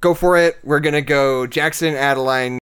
go for it. We're going to go Jackson, Adeline.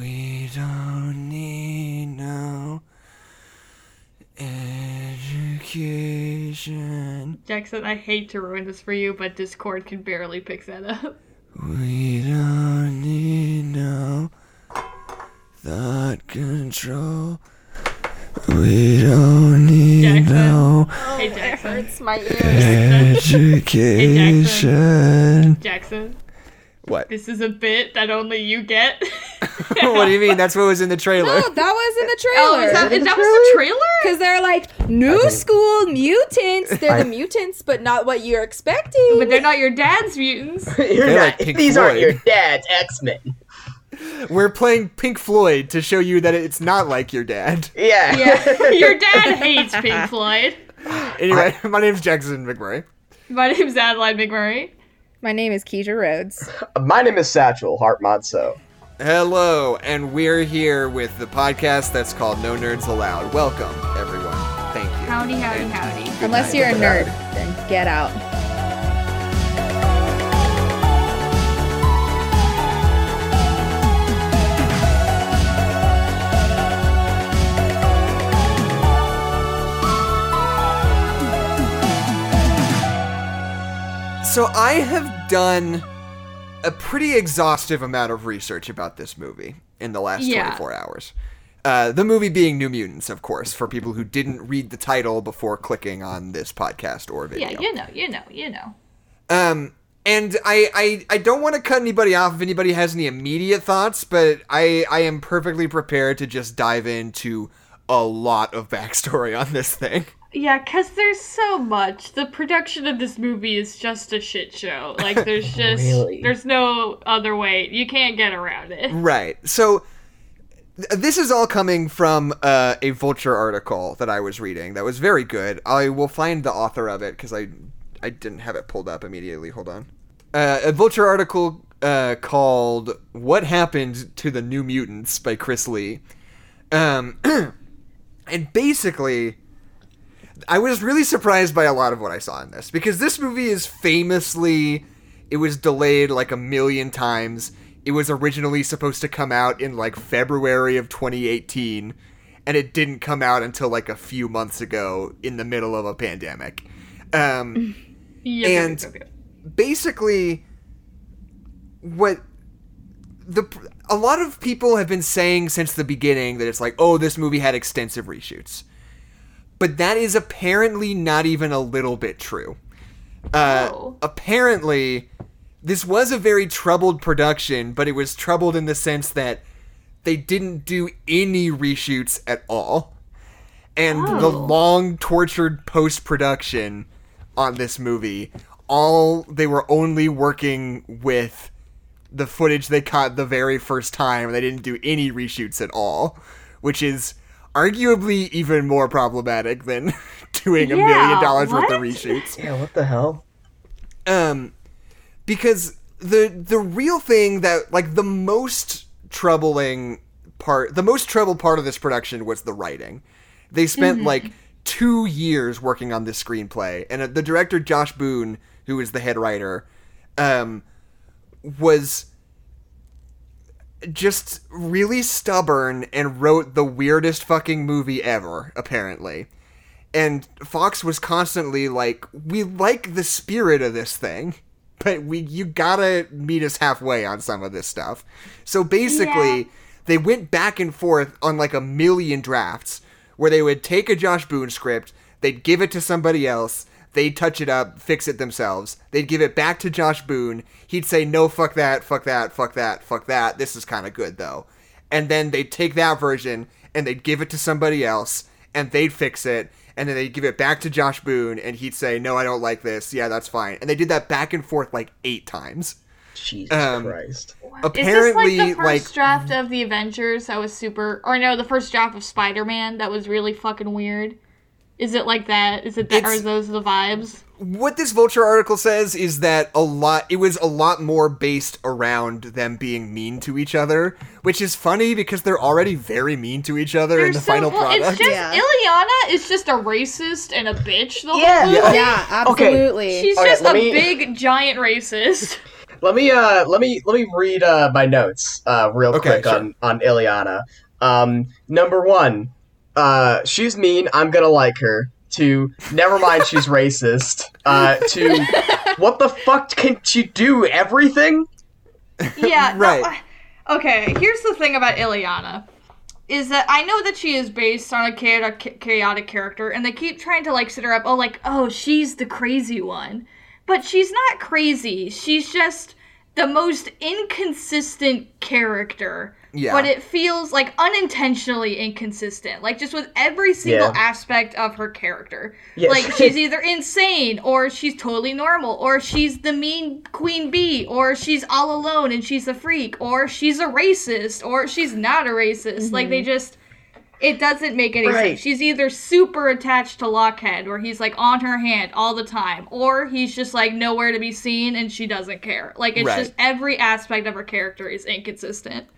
We don't need no education. Jackson, I hate to ruin this for you, but Discord can barely pick that up. We don't need no thought control. We don't need no education. Jackson. What? This is a bit that only you get. What do you mean? That's what was in the trailer. No, that was in the trailer. Oh, that was the trailer? Because they're like, new school mutants. They're the mutants, but not what you're expecting. But they're not your dad's mutants. These aren't your dad's X-Men. We're playing Pink Floyd to show you that it's not like your dad. Yeah. Your dad hates Pink Floyd. Anyway, my name's Jackson McMurray. My name's Adeline McMurray. My name is Keisha Rhodes. My name is Satchel Hartmonceau. Hello, and we're here with the podcast that's called No Nerds Allowed. Welcome, everyone. Thank you. Howdy. Unless you're a nerd, then get out. So I have done a pretty exhaustive amount of research about this movie in the last 24 hours. The movie being New Mutants, of course, for people who didn't read the title before clicking on this podcast or video. Yeah, you know. And I don't want to cut anybody off if anybody has any immediate thoughts, but I am perfectly prepared to just dive into a lot of backstory on this thing. Yeah, because there's so much. The production of this movie is just a shit show. Like, there's just... Really? There's no other way. You can't get around it. Right. So, this is all coming from a Vulture article that I was reading that was very good. I will find the author of it, because I didn't have it pulled up immediately. Hold on. A Vulture article called What Happened to the New Mutants by Chris Lee. And basically... I was really surprised by a lot of what I saw in this, because this movie is famously, it was delayed like 1,000,000 times. It was originally supposed to come out in like February of 2018, and it didn't come out until like a few months ago in the middle of a pandemic. Basically, a lot of people have been saying since the beginning that it's like, oh, this movie had extensive reshoots. But that is apparently not even a little bit true. Apparently, this was a very troubled production, but it was troubled in the sense that they didn't do any reshoots at all. And the long, tortured post-production on this movie, they were only working with the footage they caught the very first time, and they didn't do any reshoots at all, which is... arguably even more problematic than doing $1,000,000 worth of reshoots. Yeah, what the hell? Because the real thing that, like, the most troubled part of this production was the writing. They spent like 2 years working on this screenplay, and the director Josh Boone, who is the head writer, was just really stubborn and wrote the weirdest fucking movie ever, apparently. And Fox was constantly like, we like the spirit of this thing, but you gotta meet us halfway on some of this stuff. So basically, they went back and forth on like a million drafts where they would take a Josh Boone script, they'd give it to somebody else, they'd touch it up, fix it themselves, they'd give it back to Josh Boone, he'd say, no, fuck that, fuck that, fuck that, fuck that, this is kind of good though. And then they'd take that version and they'd give it to somebody else and they'd fix it. And then they'd give it back to Josh Boone, and he'd say, no, I don't like this. Yeah, that's fine. And they did that back and forth, like, 8 times. Jesus Christ. Apparently, is this, like, the first draft of The Avengers that was super... Or, no, the first draft of Spider-Man that was really fucking weird? Is it like that? Is it that? Are those the vibes? What this Vulture article says is that it was a lot more based around them being mean to each other, which is funny because they're already very mean to each other in the final product. It's just, Illyana is just a racist and a bitch the whole movie. Yeah, absolutely. Okay. She's big, giant racist. Let me read my notes real quick on Illyana. Number 1, she's mean, I'm gonna like her. To never mind, she's racist. To what the fuck can she do? Everything? Yeah. Right. No, okay, here's the thing about Illyana. Is that I know that she is based on a chaotic character, and they keep trying to, like, set her up, she's the crazy one. But she's not crazy. She's just the most inconsistent character. Yeah. But it feels, like, unintentionally inconsistent. Like, just with every single aspect of her character. Yes. Like, she's either insane, or she's totally normal, or she's the mean queen bee, or she's all alone and she's a freak, or she's a racist, or she's not a racist. Mm-hmm. Like, they just... It doesn't make any sense. She's either super attached to Lockhead, where he's, like, on her hand all the time, or he's just, like, nowhere to be seen and she doesn't care. Like, it's just every aspect of her character is inconsistent.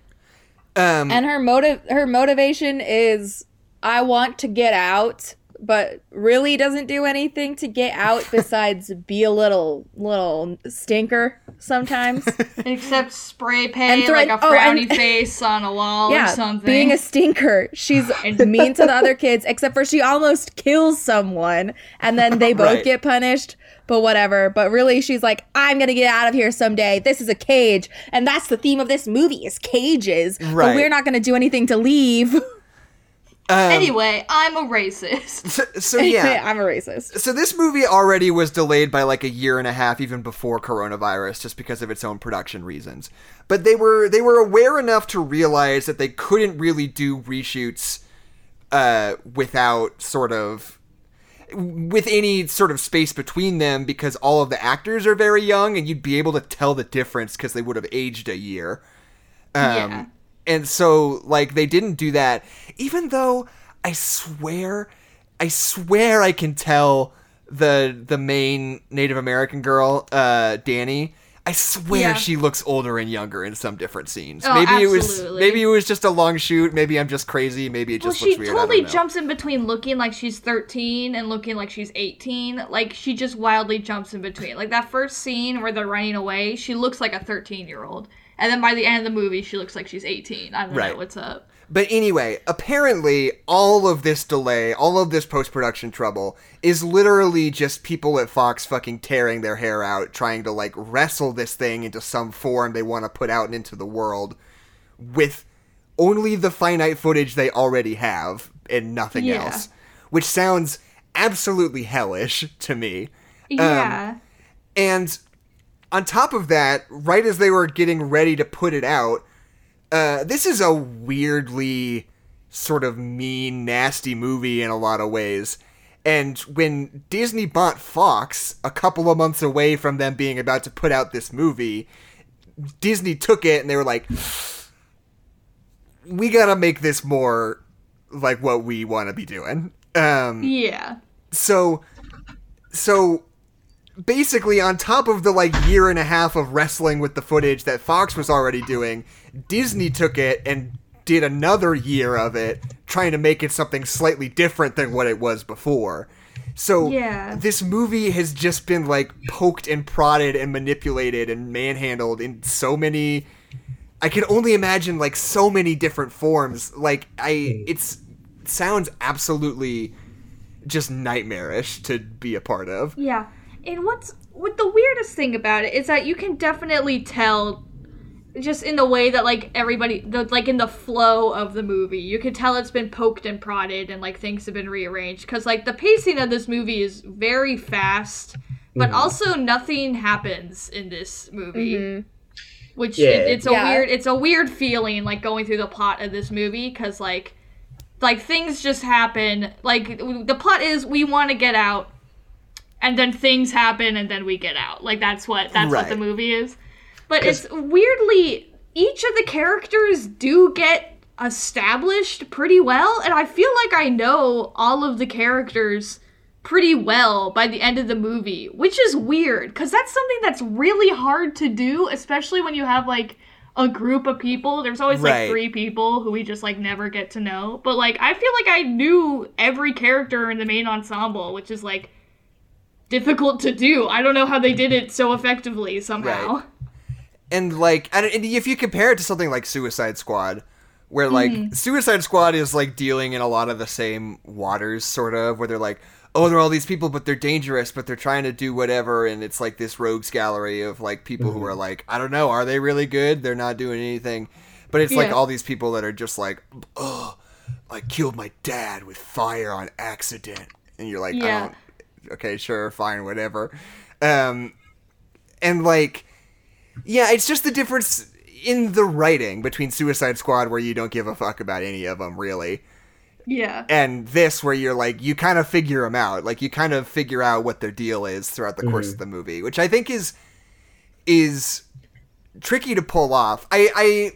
And her motivation is, I want to get out, but really doesn't do anything to get out besides be a little stinker sometimes. Except spray paint, like a frowny face on a wall or something. Being a stinker. She's mean to the other kids, except for she almost kills someone, and then they both get punished. But whatever. But really, she's like, I'm going to get out of here someday. This is a cage. And that's the theme of this movie is cages. Right. But we're not going to do anything to leave. Anyway, I'm a racist. So yeah. I'm a racist. So this movie already was delayed by like a year and a half even before coronavirus just because of its own production reasons. But they were aware enough to realize that they couldn't really do reshoots without sort of... with any sort of space between them because all of the actors are very young and you'd be able to tell the difference because they would have aged a year. And so, like, they didn't do that. Even though I swear I can tell the main Native American girl, Dani, I swear she looks older and younger in some different scenes. Oh, maybe it was just a long shoot. Maybe I'm just crazy. Maybe it just looks weird. Well, she totally jumps in between looking like she's 13 and looking like she's 18. Like, she just wildly jumps in between. Like, that first scene where they're running away, she looks like a 13-year-old. And then by the end of the movie, she looks like she's 18. I don't know what's up. But anyway, apparently all of this delay, all of this post-production trouble is literally just people at Fox fucking tearing their hair out, trying to, like, wrestle this thing into some form they want to put out and into the world with only the finite footage they already have and nothing else, which sounds absolutely hellish to me. Yeah. And on top of that, right as they were getting ready to put it out, this is a weirdly sort of mean, nasty movie in a lot of ways. And when Disney bought Fox a couple of months away from them being about to put out this movie, Disney took it and they were like, we gotta make this more like what we want to be doing. So basically, on top of the, like, year and a half of wrestling with the footage that Fox was already doing, Disney took it and did another year of it trying to make it something slightly different than what it was before. So this movie has just been like poked and prodded and manipulated and manhandled in so many, I can only imagine like so many different forms. Like it sounds absolutely just nightmarish to be a part of. Yeah. And what the weirdest thing about it is that you can definitely tell just in the way that like everybody, like in the flow of the movie, you can tell it's been poked and prodded and like things have been rearranged, because like the pacing of this movie is very fast, but also nothing happens in this movie. Which it's a weird feeling, like going through the plot of this movie, because like things just happen. Like the plot is we want to get out, and then things happen, and then we get out. Like that's what the movie is. But it's weirdly, each of the characters do get established pretty well, and I feel like I know all of the characters pretty well by the end of the movie, which is weird, because that's something that's really hard to do, especially when you have, like, a group of people. There's always, like, three people who we just, like, never get to know. But, like, I feel like I knew every character in the main ensemble, which is, like, difficult to do. I don't know how they did it so effectively somehow. Right. And, like, and if you compare it to something like Suicide Squad, where, like, Suicide Squad is, like, dealing in a lot of the same waters, sort of, where they're like, oh, there are all these people, but they're dangerous, but they're trying to do whatever, and it's, like, this rogues gallery of, like, people who are, like, I don't know, are they really good? They're not doing anything. But it's, like, all these people that are just like, oh, I killed my dad with fire on accident. And you're like, I don't, okay, sure, fine, whatever. And, like... yeah, it's just the difference in the writing between Suicide Squad, where you don't give a fuck about any of them, really. Yeah. And this, where you're like, you kind of figure them out. Like, you kind of figure out what their deal is throughout the course of the movie, which I think is tricky to pull off. We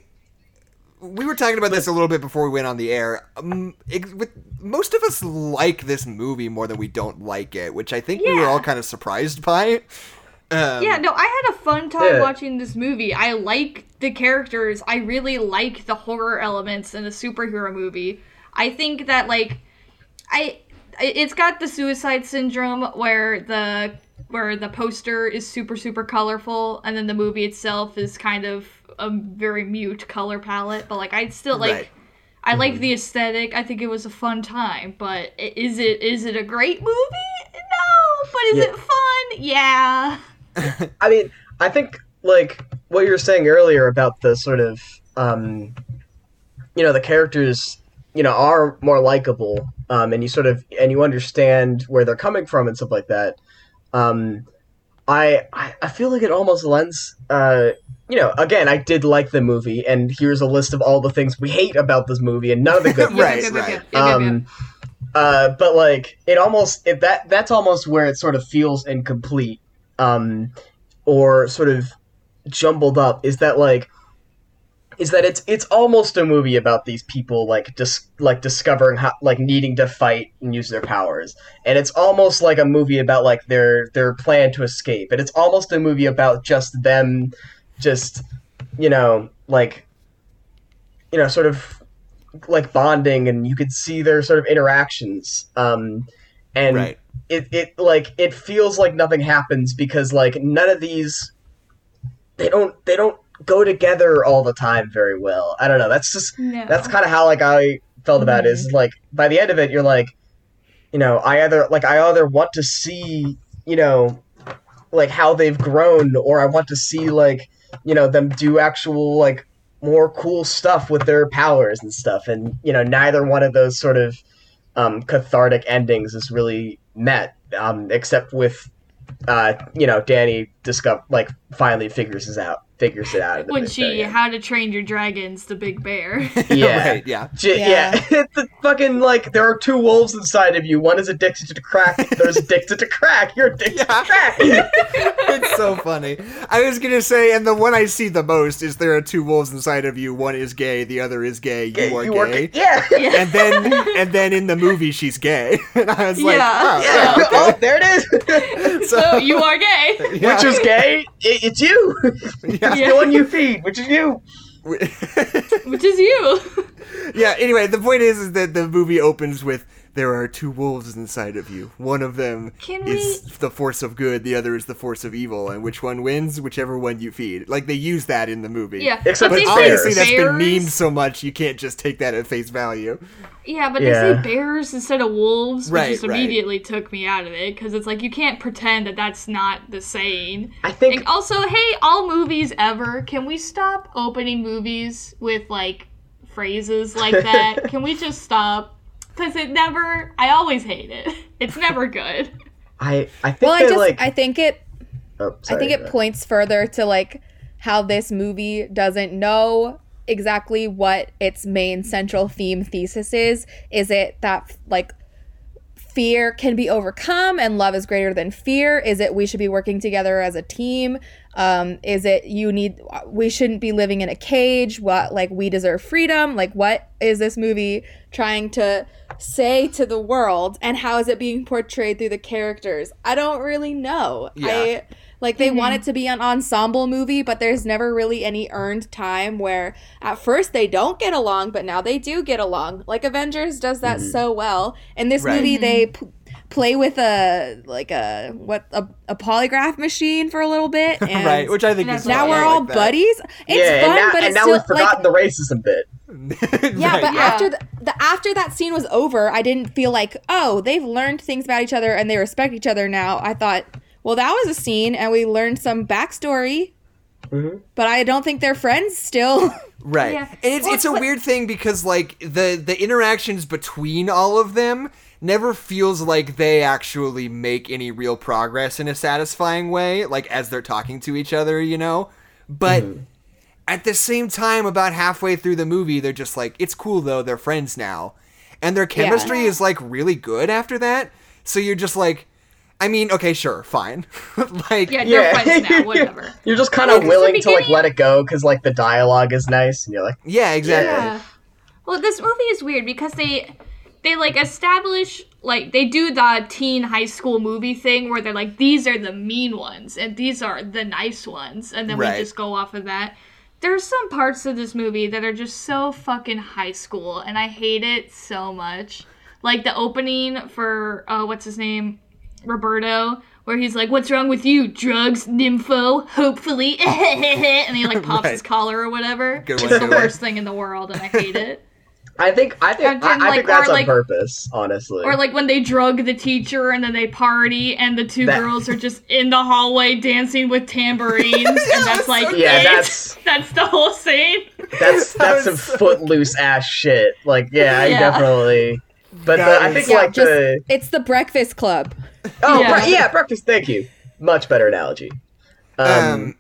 were talking about this a little bit before we went on the air. Most of us like this movie more than we don't like it, which I think we were all kind of surprised by. I had a fun time watching this movie. I like the characters. I really like the horror elements in a superhero movie. I think that, like, it's got the Suicide Syndrome where the poster is super, super colorful, and then the movie itself is kind of a very mute color palette, but, like, I still, like... Right. I like the aesthetic. I think it was a fun time, but is it a great movie? No, but is it fun? Yeah. I mean, I think, like, what you were saying earlier about the sort of, you know, the characters, you know, are more likable, and you sort of, and you understand where they're coming from and stuff like that. I feel like it almost lends, you know, again, I did like the movie, and here's a list of all the things we hate about this movie, and none of the good things. But, like, it almost, that's almost where it sort of feels incomplete. Or sort of jumbled up, is that it's almost a movie about these people discovering how, like, needing to fight and use their powers, and it's almost like a movie about, like, their plan to escape, and it's almost a movie about just them, just, you know, like, you know, sort of like bonding, and you could see their sort of interactions, and. Right. It like, it feels like nothing happens because, like, none of these, they don't go together all the time very well. I don't know. That's just, that's kind of how, like, I felt about it, is, like, by the end of it, you're like, you know, I either want to see, you know, like, how they've grown, or I want to see, like, you know, them do actual, like, more cool stuff with their powers and stuff. And, you know, neither one of those sort of, cathartic endings is really met, except with, you know, Danny finally figures it out. When she How to Train Your Dragons, the Big Bear. Yeah. Right, yeah. The fucking, like, there are two wolves inside of you. One is addicted to crack. There's addicted to crack. You're addicted to crack. It's so funny. I was going to say, and the one I see the most is there are two wolves inside of you. One is gay. The other is gay. You are gay. Yeah. And then in the movie, she's gay. And I was like, oh, there it is. So you are gay. Yeah. Which is gay? It's you. Yeah. It's the one you feed, which is you. Which is you. Yeah, anyway, the point is that the movie opens with there are two wolves inside of you. One of them is the force of good, the other is the force of evil, and which one wins? Whichever one you feed. Like, they use that in the movie. Yeah. Except but obviously that's been memed so much, you can't just take that at face value. Yeah, but they say bears instead of wolves, which just immediately took me out of it, because it's like, you can't pretend that that's not the saying. I think... And also, hey, all movies ever, can we stop opening movies with, like, phrases like that? Can we just stop? Because it never... I always hate it. It's never good. I think it points further to, like, how this movie doesn't know exactly what its main central theme thesis is. Is it that, like, fear can be overcome and love is greater than fear? Is it we should be working together as a team? Is it we shouldn't be living in a cage? What, like, we deserve freedom? Like, what is this movie trying to say to the world, and how is it being portrayed through the characters? I don't really know. Yeah. They want it to be an ensemble movie, but there's never really any earned time where at first they don't get along, but now they do get along. Like, Avengers does that so well. In this movie, they play with a polygraph machine for a little bit. And right, which I think is now we're all like buddies. It's fun, but now we've forgotten the racism bit. After that scene was over, I didn't feel like, oh, they've learned things about each other and they respect each other now. I thought... Well, that was a scene, and we learned some backstory, but I don't think they're friends still. Right. Yeah. And it's a weird thing because, like, the interactions between all of them never feels like they actually make any real progress in a satisfying way, like, as they're talking to each other, you know? But at the same time, about halfway through the movie, they're just like, it's cool, though, they're friends now. And their chemistry is, like, really good after that, so you're just like... I mean, okay, sure, fine. They're friends now, whatever. You're just kind of willing to, like, let it go because, like, the dialogue is nice, and you're like... Yeah, exactly. Yeah. Well, this movie is weird because they like, establish... Like, they do the teen high school movie thing where they're like, these are the mean ones, and these are the nice ones, and then we just go off of that. There's some parts of this movie that are just so fucking high school, and I hate it so much. Like, the opening for... what's his name? Roberto, where he's like, what's wrong with you? Drugs, nympho, hopefully. And he, like, pops his collar or whatever. It's the worst thing in the world, and I hate it. I think that's on purpose, honestly. Or, like, when they drug the teacher and then they party and the two girls are just in the hallway dancing with tambourines. And that's, like, that's the whole scene. That's some footloose-ass shit. Like, I definitely... But I think, like, it's the Breakfast Club. Oh, yeah. Breakfast, thank you. Much better analogy. That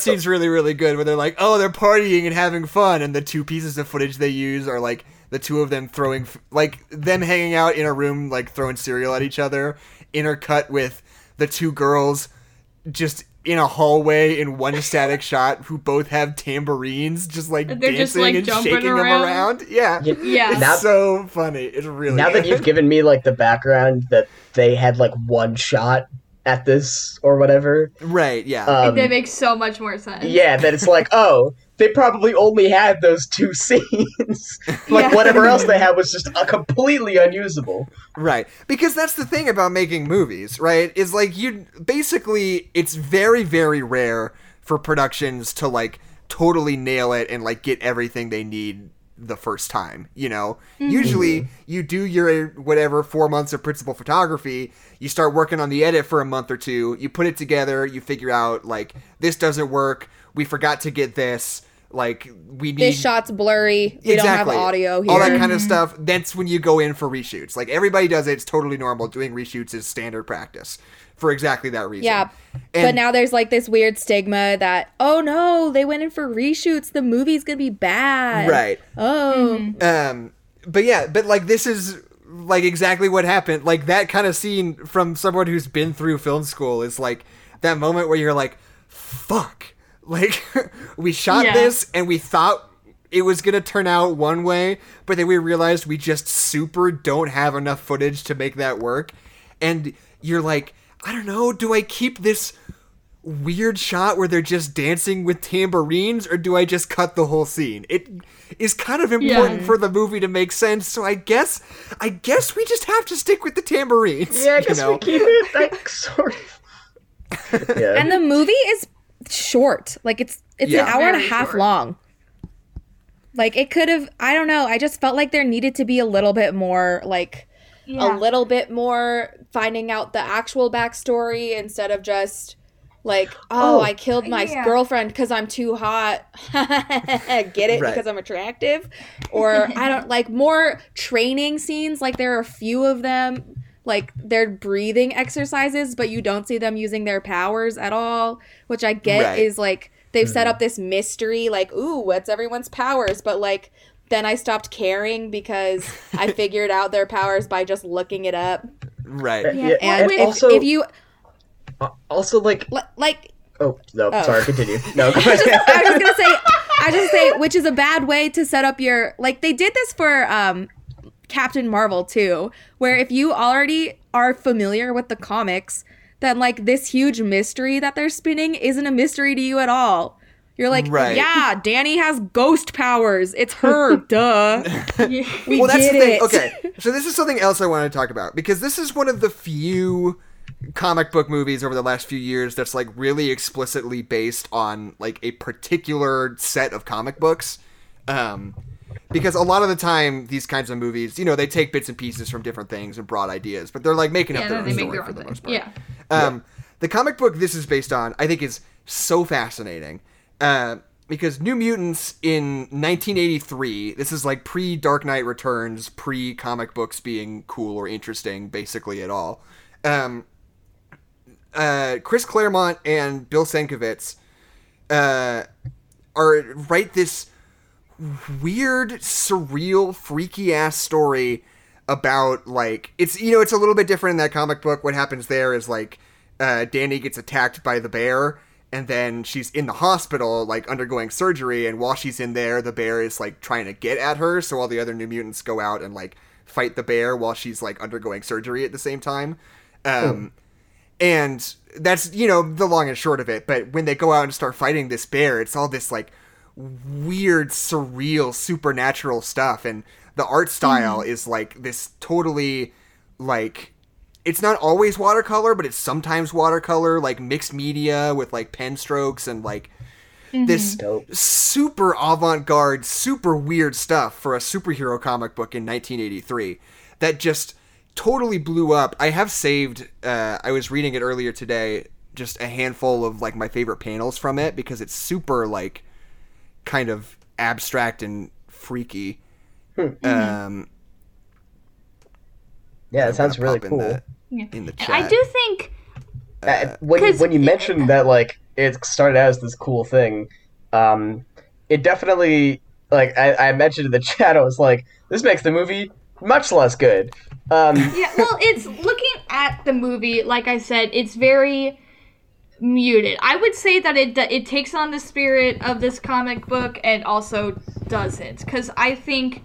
seems really, really good, where they're like, oh, they're partying and having fun, and the two pieces of footage they use are, like, the two of them throwing, like, them hanging out in a room, like, throwing cereal at each other, intercut with the two girls just... in a hallway in one static shot who both have tambourines just, like, they're dancing just, like, and shaking them around. Yeah. Yeah. It's so funny. It's really Now that you've given me, like, the background that they had, like, one shot at this or whatever. Right, yeah. They make so much more sense. Yeah, that it's like, oh, they probably only had those two scenes. Like, whatever else they had was just completely unusable. Right. Because that's the thing about making movies, right? Is, like, you basically, it's very, very rare for productions to, like, totally nail it and, like, get everything they need the first time, you know? Usually, you do your, 4 months of principal photography, you start working on the edit for a month or two, you put it together, you figure out, like, this doesn't work, we forgot to get this, like, we need... This shot's blurry, we don't have audio here. All that kind of stuff, that's when you go in for reshoots. Like, everybody does it, it's totally normal, doing reshoots is standard practice. For exactly that reason. Yeah, but now there's, like, this weird stigma that, oh, no, they went in for reshoots. The movie's going to be bad. Right. Oh. But, like, this is, like, exactly what happened. Like, that kind of scene from someone who's been through film school is, like, that moment where you're like, fuck. Like, we shot this and we thought it was going to turn out one way, but then we realized we just super don't have enough footage to make that work. And you're like... I don't know, do I keep this weird shot where they're just dancing with tambourines, or do I just cut the whole scene? It is kind of important for the movie to make sense, so I guess we just have to stick with the tambourines. Yeah, I guess we keep it like sort of. Yeah. And the movie is short. Like it's an hour and a half long. Like it could have, I don't know, I just felt like there needed to be a little bit more like a little bit more finding out the actual backstory instead of just like, oh, I killed my girlfriend because I'm too hot. Get it? Right. Because I'm attractive. Or I don't like more training scenes. Like there are a few of them. Like they're breathing exercises, but you don't see them using their powers at all. Which I get is like they've set up this mystery. Like, ooh, what's everyone's powers? But like then I stopped caring because I figured out their powers by just looking it up. Right. Yeah. Yeah. And if you... Also, like. Oh no! Oh. Sorry, continue. No, go ahead. I was just gonna say, which is a bad way to set up your like. They did this for Captain Marvel too, where if you already are familiar with the comics, then like this huge mystery that they're spinning isn't a mystery to you at all. You're like, yeah, Danny has ghost powers. It's her, duh. Well, that's the thing. Okay, so this is something else I want to talk about because this is one of the few comic book movies over the last few years that's like really explicitly based on like a particular set of comic books, because a lot of the time these kinds of movies, you know, they take bits and pieces from different things and broad ideas, but they're like making up their own story for the most part. The comic book this is based on I think is so fascinating because New Mutants in 1983, this is like pre-Dark Knight Returns, pre-comic books being cool or interesting basically at all. Chris Claremont and Bill Sienkiewicz write this weird, surreal, freaky ass story about like it's, you know, it's a little bit different in that comic book. What happens there is like Danny gets attacked by the bear, and then she's in the hospital like undergoing surgery, and while she's in there, the bear is like trying to get at her. So all the other New Mutants go out and like fight the bear while she's like undergoing surgery at the same time. And that's, you know, the long and short of it. But when they go out and start fighting this bear, it's all this like weird, surreal, supernatural stuff. And the art style is like this totally like, it's not always watercolor, but it's sometimes watercolor, like mixed media with like pen strokes and like this super avant-garde, super weird stuff for a superhero comic book in 1983 that just totally blew up. I have saved, I was reading it earlier today, just a handful of like my favorite panels from it because it's super like kind of abstract and freaky. Yeah, it sounds really cool. In the chat. I do think when you mentioned that like it started out as this cool thing, it definitely like I mentioned in the chat, I was like, this makes the movie much less good. Yeah, well, it's looking at the movie, like I said, it's very muted. I would say that it takes on the spirit of this comic book and also doesn't, because I think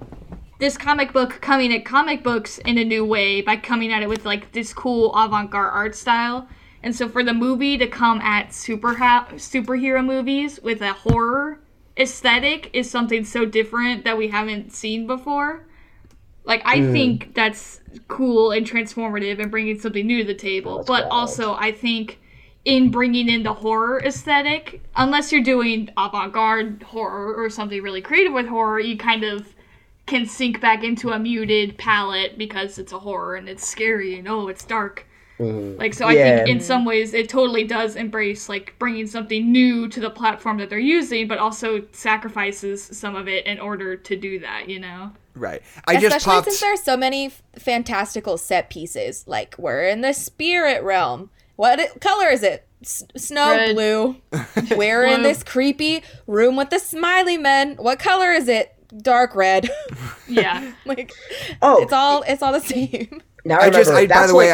this comic book coming at comic books in a new way by coming at it with like this cool avant-garde art style, and so for the movie to come at superhero movies with a horror aesthetic is something so different that we haven't seen before. Like, I think that's cool and transformative and bringing something new to the table. That's but wild. Also, I think in bringing in the horror aesthetic, unless you're doing avant-garde horror or something really creative with horror, you kind of can sink back into a muted palette because it's a horror and it's scary and, oh, it's dark. Like, so I think in some ways it totally does embrace, like, bringing something new to the platform that they're using, but also sacrifices some of it in order to do that, you know? Right. Especially since there are so many fantastical set pieces. Like, we're in the spirit realm. What color is it? Snow Red. Blue. We're in this creepy room with the smiley men. What color is it? Dark red. Yeah. Like, it's all the same. Now I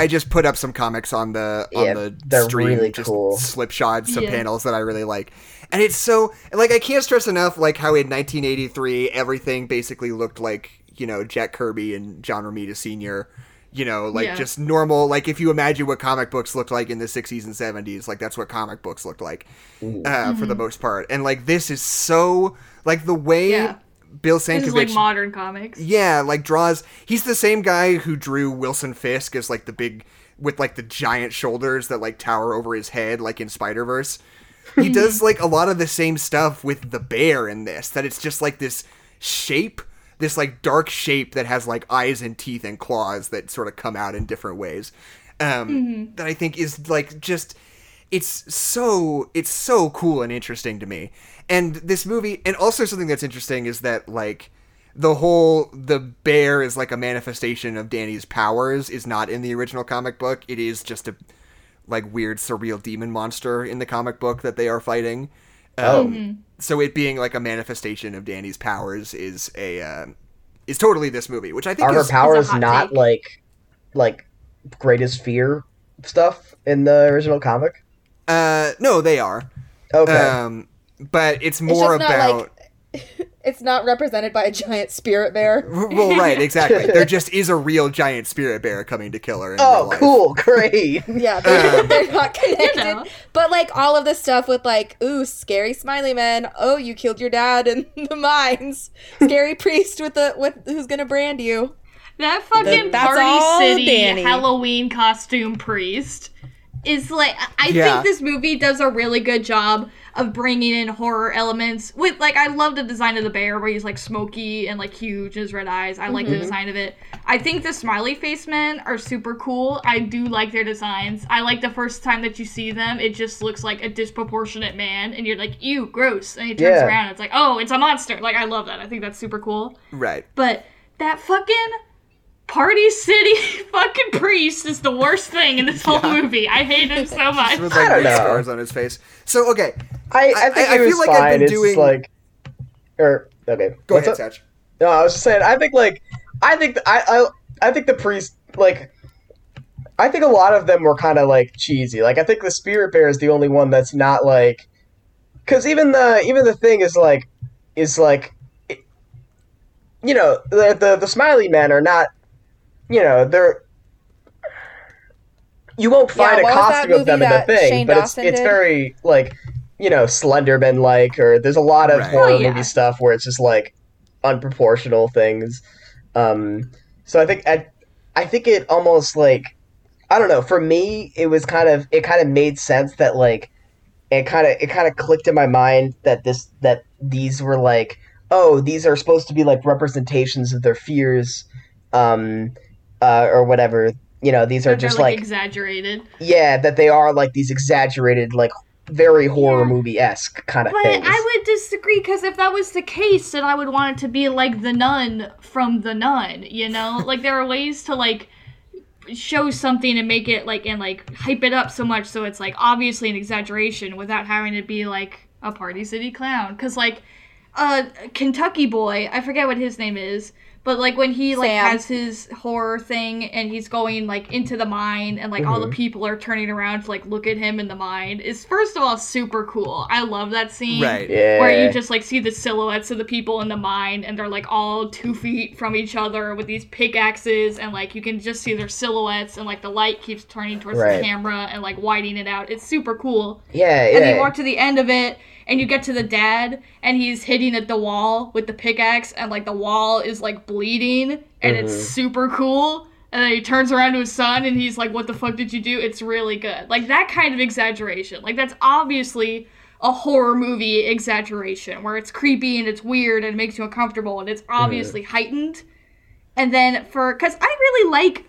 just put up some comics on the stream. Really just cool. Slipshod some panels that I really like. And it's so, like, I can't stress enough, like, how in 1983, everything basically looked like, you know, Jack Kirby and John Romita Sr., you know, like just normal, like if you imagine what comic books looked like in the 60s and 70s, like that's what comic books looked like for the most part. And like this is so like the way Bill Sienkiewicz, this is like modern comics. Yeah, like draws. He's the same guy who drew Wilson Fisk as like the big with like the giant shoulders that like tower over his head, like in Spider-Verse. He does like a lot of the same stuff with the bear in this, that it's just like this shape, this like dark shape that has like eyes and teeth and claws that sort of come out in different ways. That I think is like just, it's so cool and interesting to me. And this movie, and also something that's interesting is that like the whole, the bear is like a manifestation of Danny's powers is not in the original comic book. It is just a like weird surreal demon monster in the comic book that they are fighting. So it being like a manifestation of Danny's powers is a is totally this movie, which I think her powers not take. like greatest fear stuff in the original comic. No, they are okay, but it's more about. It's not represented by a giant spirit bear. Well, right, exactly. There just is a real giant spirit bear coming to kill her in real life. Cool, great. Yeah, they're not connected. You know. But, like, all of this stuff with, like, ooh, scary smiley man. Oh, you killed your dad in the mines. Scary priest with who's gonna brand you. That fucking Party City Danny. Halloween costume priest is, like, I think this movie does a really good job of bringing in horror elements with, like, I love the design of the bear where he's, like, smoky and, like, huge and his red eyes. I like the design of it. I think the smiley face men are super cool. I do like their designs. I like the first time that you see them, it just looks like a disproportionate man, and you're like, ew, gross. And he turns around and it's like, oh, it's a monster. Like, I love that. I think that's super cool. Right. But that fucking Party City fucking priest is the worst thing in this whole movie. I hate him so much. With, like, I don't know. Scars on his face. So, okay. I think I feel like fine. I've been doing like, or okay, go ahead, Satch. No, I was just saying. I think the priest, like, I think a lot of them were kind of like cheesy. Like, I think the spirit bear is the only one that's not like, because even the thing is like, it, you know, the smiley men are not, you know, they're. You won't find a costume of them in the thing, Shane but Dawson it's did? Very like. You know, Slenderman-like, or there's a lot of horror movie stuff where it's just, like, unproportional things. So I think it almost, like, I don't know, for me, it kind of made sense that, like, it kind of clicked in my mind that these were, like, oh, these are supposed to be, like, representations of their fears, or whatever. You know, these are just, like, exaggerated. Yeah, that they are, like, these exaggerated, like, very horror movie-esque kind of thing. But I would disagree, because if that was the case, then I would want it to be like The Nun from The Nun, you know? Like, there are ways to, like, show something and make it, like, and, like, hype it up so much so it's, like, obviously an exaggeration without having to be, like, a Party City clown. Because, like, Kentucky Boy, I forget what his name is, but, like, when he, like, has his horror thing and he's going, like, into the mine and, like, all the people are turning around to, like, look at him in the mine is, first of all, super cool. I love that scene. Right. Yeah. Where you just, like, see the silhouettes of the people in the mine and they're, like, all 2 feet from each other with these pickaxes and, like, you can just see their silhouettes and, like, the light keeps turning towards the camera and, like, widening it out. It's super cool. Yeah, yeah. And you walk to the end of it. And you get to the dad, and he's hitting at the wall with the pickaxe, and, like, the wall is, like, bleeding, and it's super cool. And then he turns around to his son, and he's like, what the fuck did you do? It's really good. Like, that kind of exaggeration. Like, that's obviously a horror movie exaggeration, where it's creepy, and it's weird, and it makes you uncomfortable, and it's obviously heightened. And then because I really like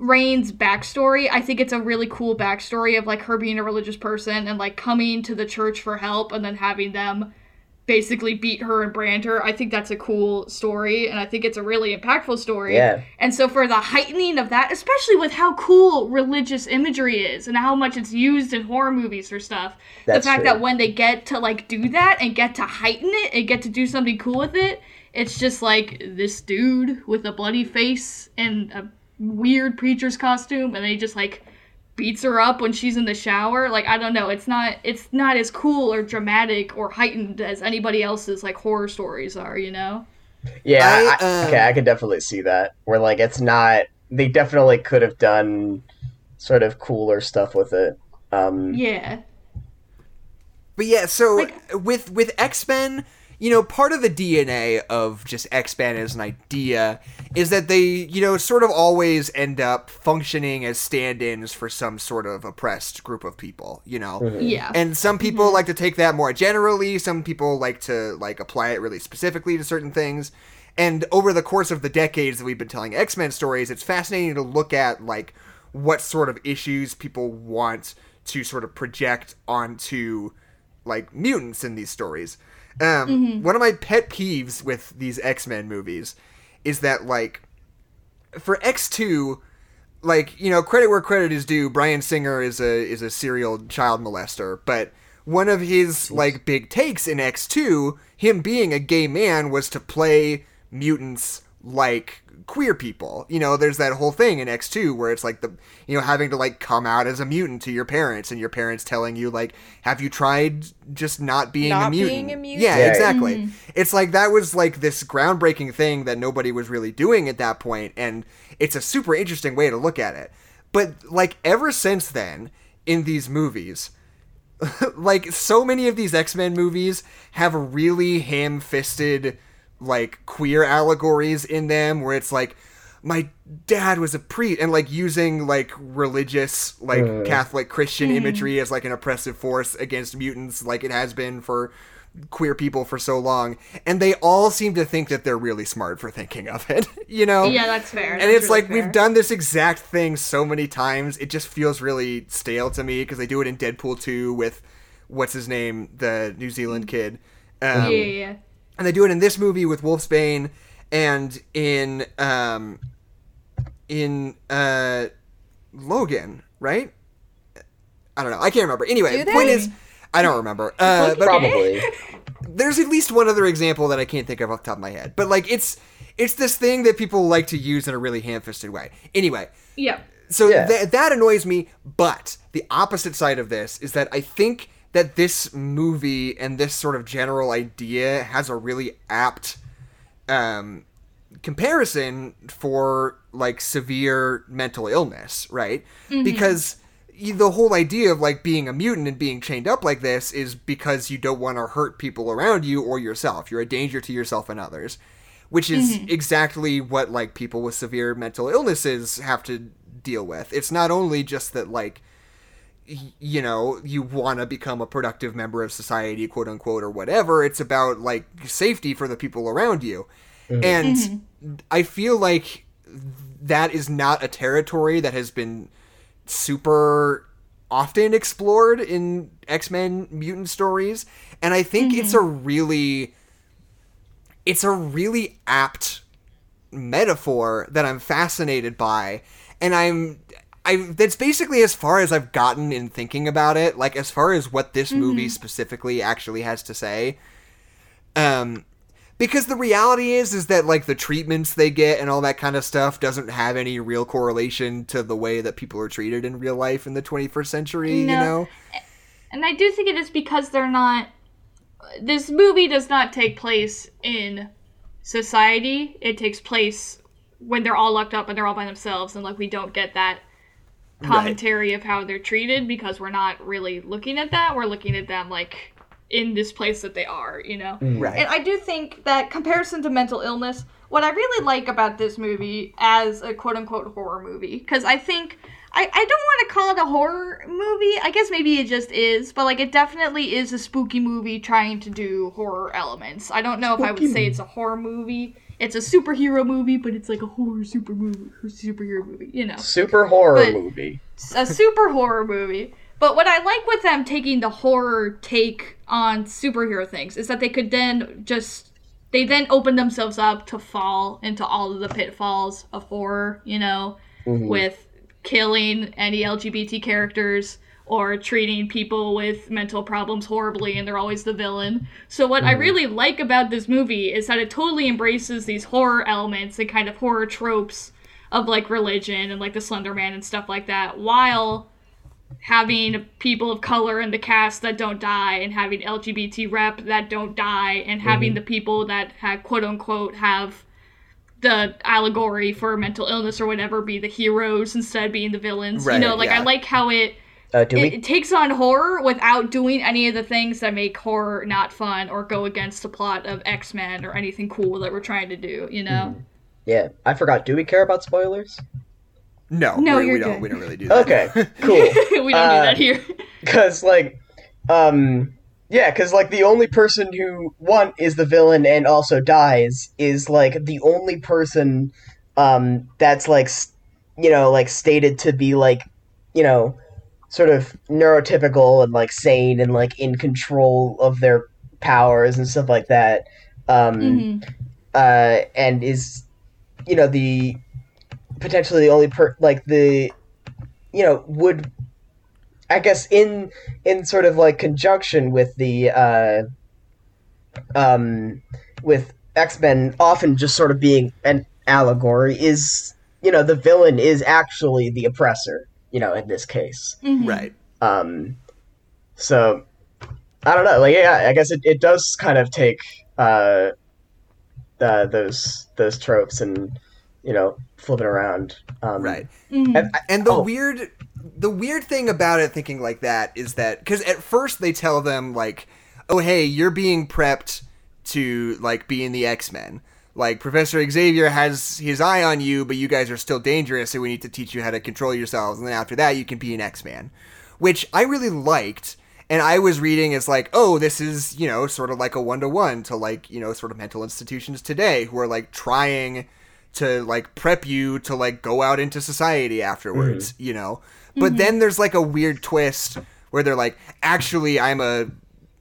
Rain's backstory. I think it's a really cool backstory of, like, her being a religious person and, like, coming to the church for help and then having them basically beat her and brand her. I think that's a cool story, and I think it's a really impactful story. Yeah. And so for the heightening of that, especially with how cool religious imagery is and how much it's used in horror movies for stuff, the fact that when they get to, like, do that and get to heighten it and get to do something cool with it, it's just, like, this dude with a bloody face and a weird preacher's costume, and then he just, like, beats her up when she's in the shower. Like, I don't know, it's not as cool or dramatic or heightened as anybody else's, like, horror stories are, you know? Yeah, I can definitely see that, where, like, it's not they definitely could have done sort of cooler stuff with it. Yeah. But yeah, so like, with X-Men, you know, part of the DNA of just X-Men as an idea is that they, you know, sort of always end up functioning as stand-ins for some sort of oppressed group of people, you know? Mm-hmm. Yeah. And some people like to take that more generally. Some people like to, like, apply it really specifically to certain things. And over the course of the decades that we've been telling X-Men stories, it's fascinating to look at, like, what sort of issues people want to sort of project onto, like, mutants in these stories. One of my pet peeves with these X-Men movies is that, like, for X2, like, you know, credit where credit is due, Bryan Singer is a serial child molester, but one of his, like, big takes in X2, him being a gay man, was to play mutants like queer people. You know, there's that whole thing in X2 where it's like the, you know, having to, like, come out as a mutant to your parents, and your parents telling you, like, have you tried just not being a mutant? Yeah, exactly. It's like, that was, like, this groundbreaking thing that nobody was really doing at that point, and it's a super interesting way to look at it. But, like, ever since then, in these movies, like, so many of these X-Men movies have really ham-fisted, like, queer allegories in them, where it's like, my dad was a priest, and, like, using, like, religious, like, Catholic Christian imagery as, like, an oppressive force against mutants, like it has been for queer people for so long, and they all seem to think that they're really smart for thinking of it, you know? Yeah, that's fair. And it's really, like, fair. We've done this exact thing so many times, it just feels really stale to me, because they do it in Deadpool 2 with, what's his name, the New Zealand kid. Yeah. And they do it in this movie with Wolfsbane, and in Logan, right? I don't know. I can't remember. Anyway, the point is, I don't remember. But probably. There's at least one other example that I can't think of off the top of my head. But, like, it's this thing that people like to use in a really ham-fisted way. Anyway. Yeah. So that annoys me, but the opposite side of this is that I think that this movie and this sort of general idea has a really apt comparison for, like, severe mental illness, right? Because the whole idea of, like, being a mutant and being chained up like this is because you don't want to hurt people around you or yourself. You're a danger to yourself and others, which is exactly what, like, people with severe mental illnesses have to deal with. It's not only just that, like, you know, you want to become a productive member of society, quote unquote, or whatever. It's about, like, safety for the people around you. And I feel like that is not a territory that has been super often explored in X-Men mutant stories. And I think it's a really apt metaphor that I'm fascinated by. And that's basically as far as I've gotten in thinking about it, like, as far as what this movie specifically actually has to say. Because the reality is that, like, the treatments they get and all that kind of stuff doesn't have any real correlation to the way that people are treated in real life in the 21st century, you know? And I do think it is because they're not... This movie does not take place in society. It takes place when they're all locked up and they're all by themselves, and, like, we don't get that commentary of how they're treated, because we're not really looking at that. We're looking at them, like, in this place that they are, you know? Right. And I do think that comparison to mental illness, what I really like about this movie as a quote-unquote horror movie, because I think, I don't want to call it a horror movie. I guess maybe it just is, but, like, it definitely is a spooky movie trying to do horror elements. I don't know if I would say it's a horror movie. It's a superhero movie, but it's like a horror superhero movie, you know. A super horror movie. But what I like with them taking the horror take on superhero things is that they could then just, they then open themselves up to fall into all of the pitfalls of horror, you know, with killing any LGBT characters or treating people with mental problems horribly, and they're always the villain. So what I really like about this movie is that it totally embraces these horror elements and kind of horror tropes of, like, religion and, like, the Slender Man and stuff like that, while having people of color in the cast that don't die, and having LGBT rep that don't die, and having the people that have, quote-unquote, have the allegory for mental illness or whatever be the heroes instead of being the villains. Right, you know, like, yeah. I like how it takes on horror without doing any of the things that make horror not fun or go against the plot of X-Men or anything cool that we're trying to do, you know? Mm-hmm. Yeah. I forgot. Do we care about spoilers? No, we don't. We don't really do that. Okay, cool. We don't do that here. Because, like, yeah, because, like, the only person who, one, is the villain and also dies is, like, the only person that's, like, you know, like, stated to be, like, you know, sort of neurotypical and, like, sane and, like, in control of their powers and stuff like that. And is, you know, the potentially the only you know, would... I guess in sort of like conjunction with the with X-Men often just sort of being an allegory is, you know, the villain is actually the oppressor, you know, in this case. Mm-hmm. Right. So I don't know, like, yeah, I guess it does kind of take those tropes and, you know, flip it around. Right. Mm-hmm. And the weird thing about it, thinking like that, is that because at first they tell them, like, oh, hey, you're being prepped to, like, be in the X-Men. Like, Professor Xavier has his eye on you, but you guys are still dangerous, so we need to teach you how to control yourselves. And then after that, you can be an X-Man, which I really liked. And I was reading as, like, oh, this is, you know, sort of like a one-to-one to, like, you know, sort of mental institutions today who are, like, trying to, like, prep you to, like, go out into society afterwards, you know? But then there's, like, a weird twist where they're like, actually, I'm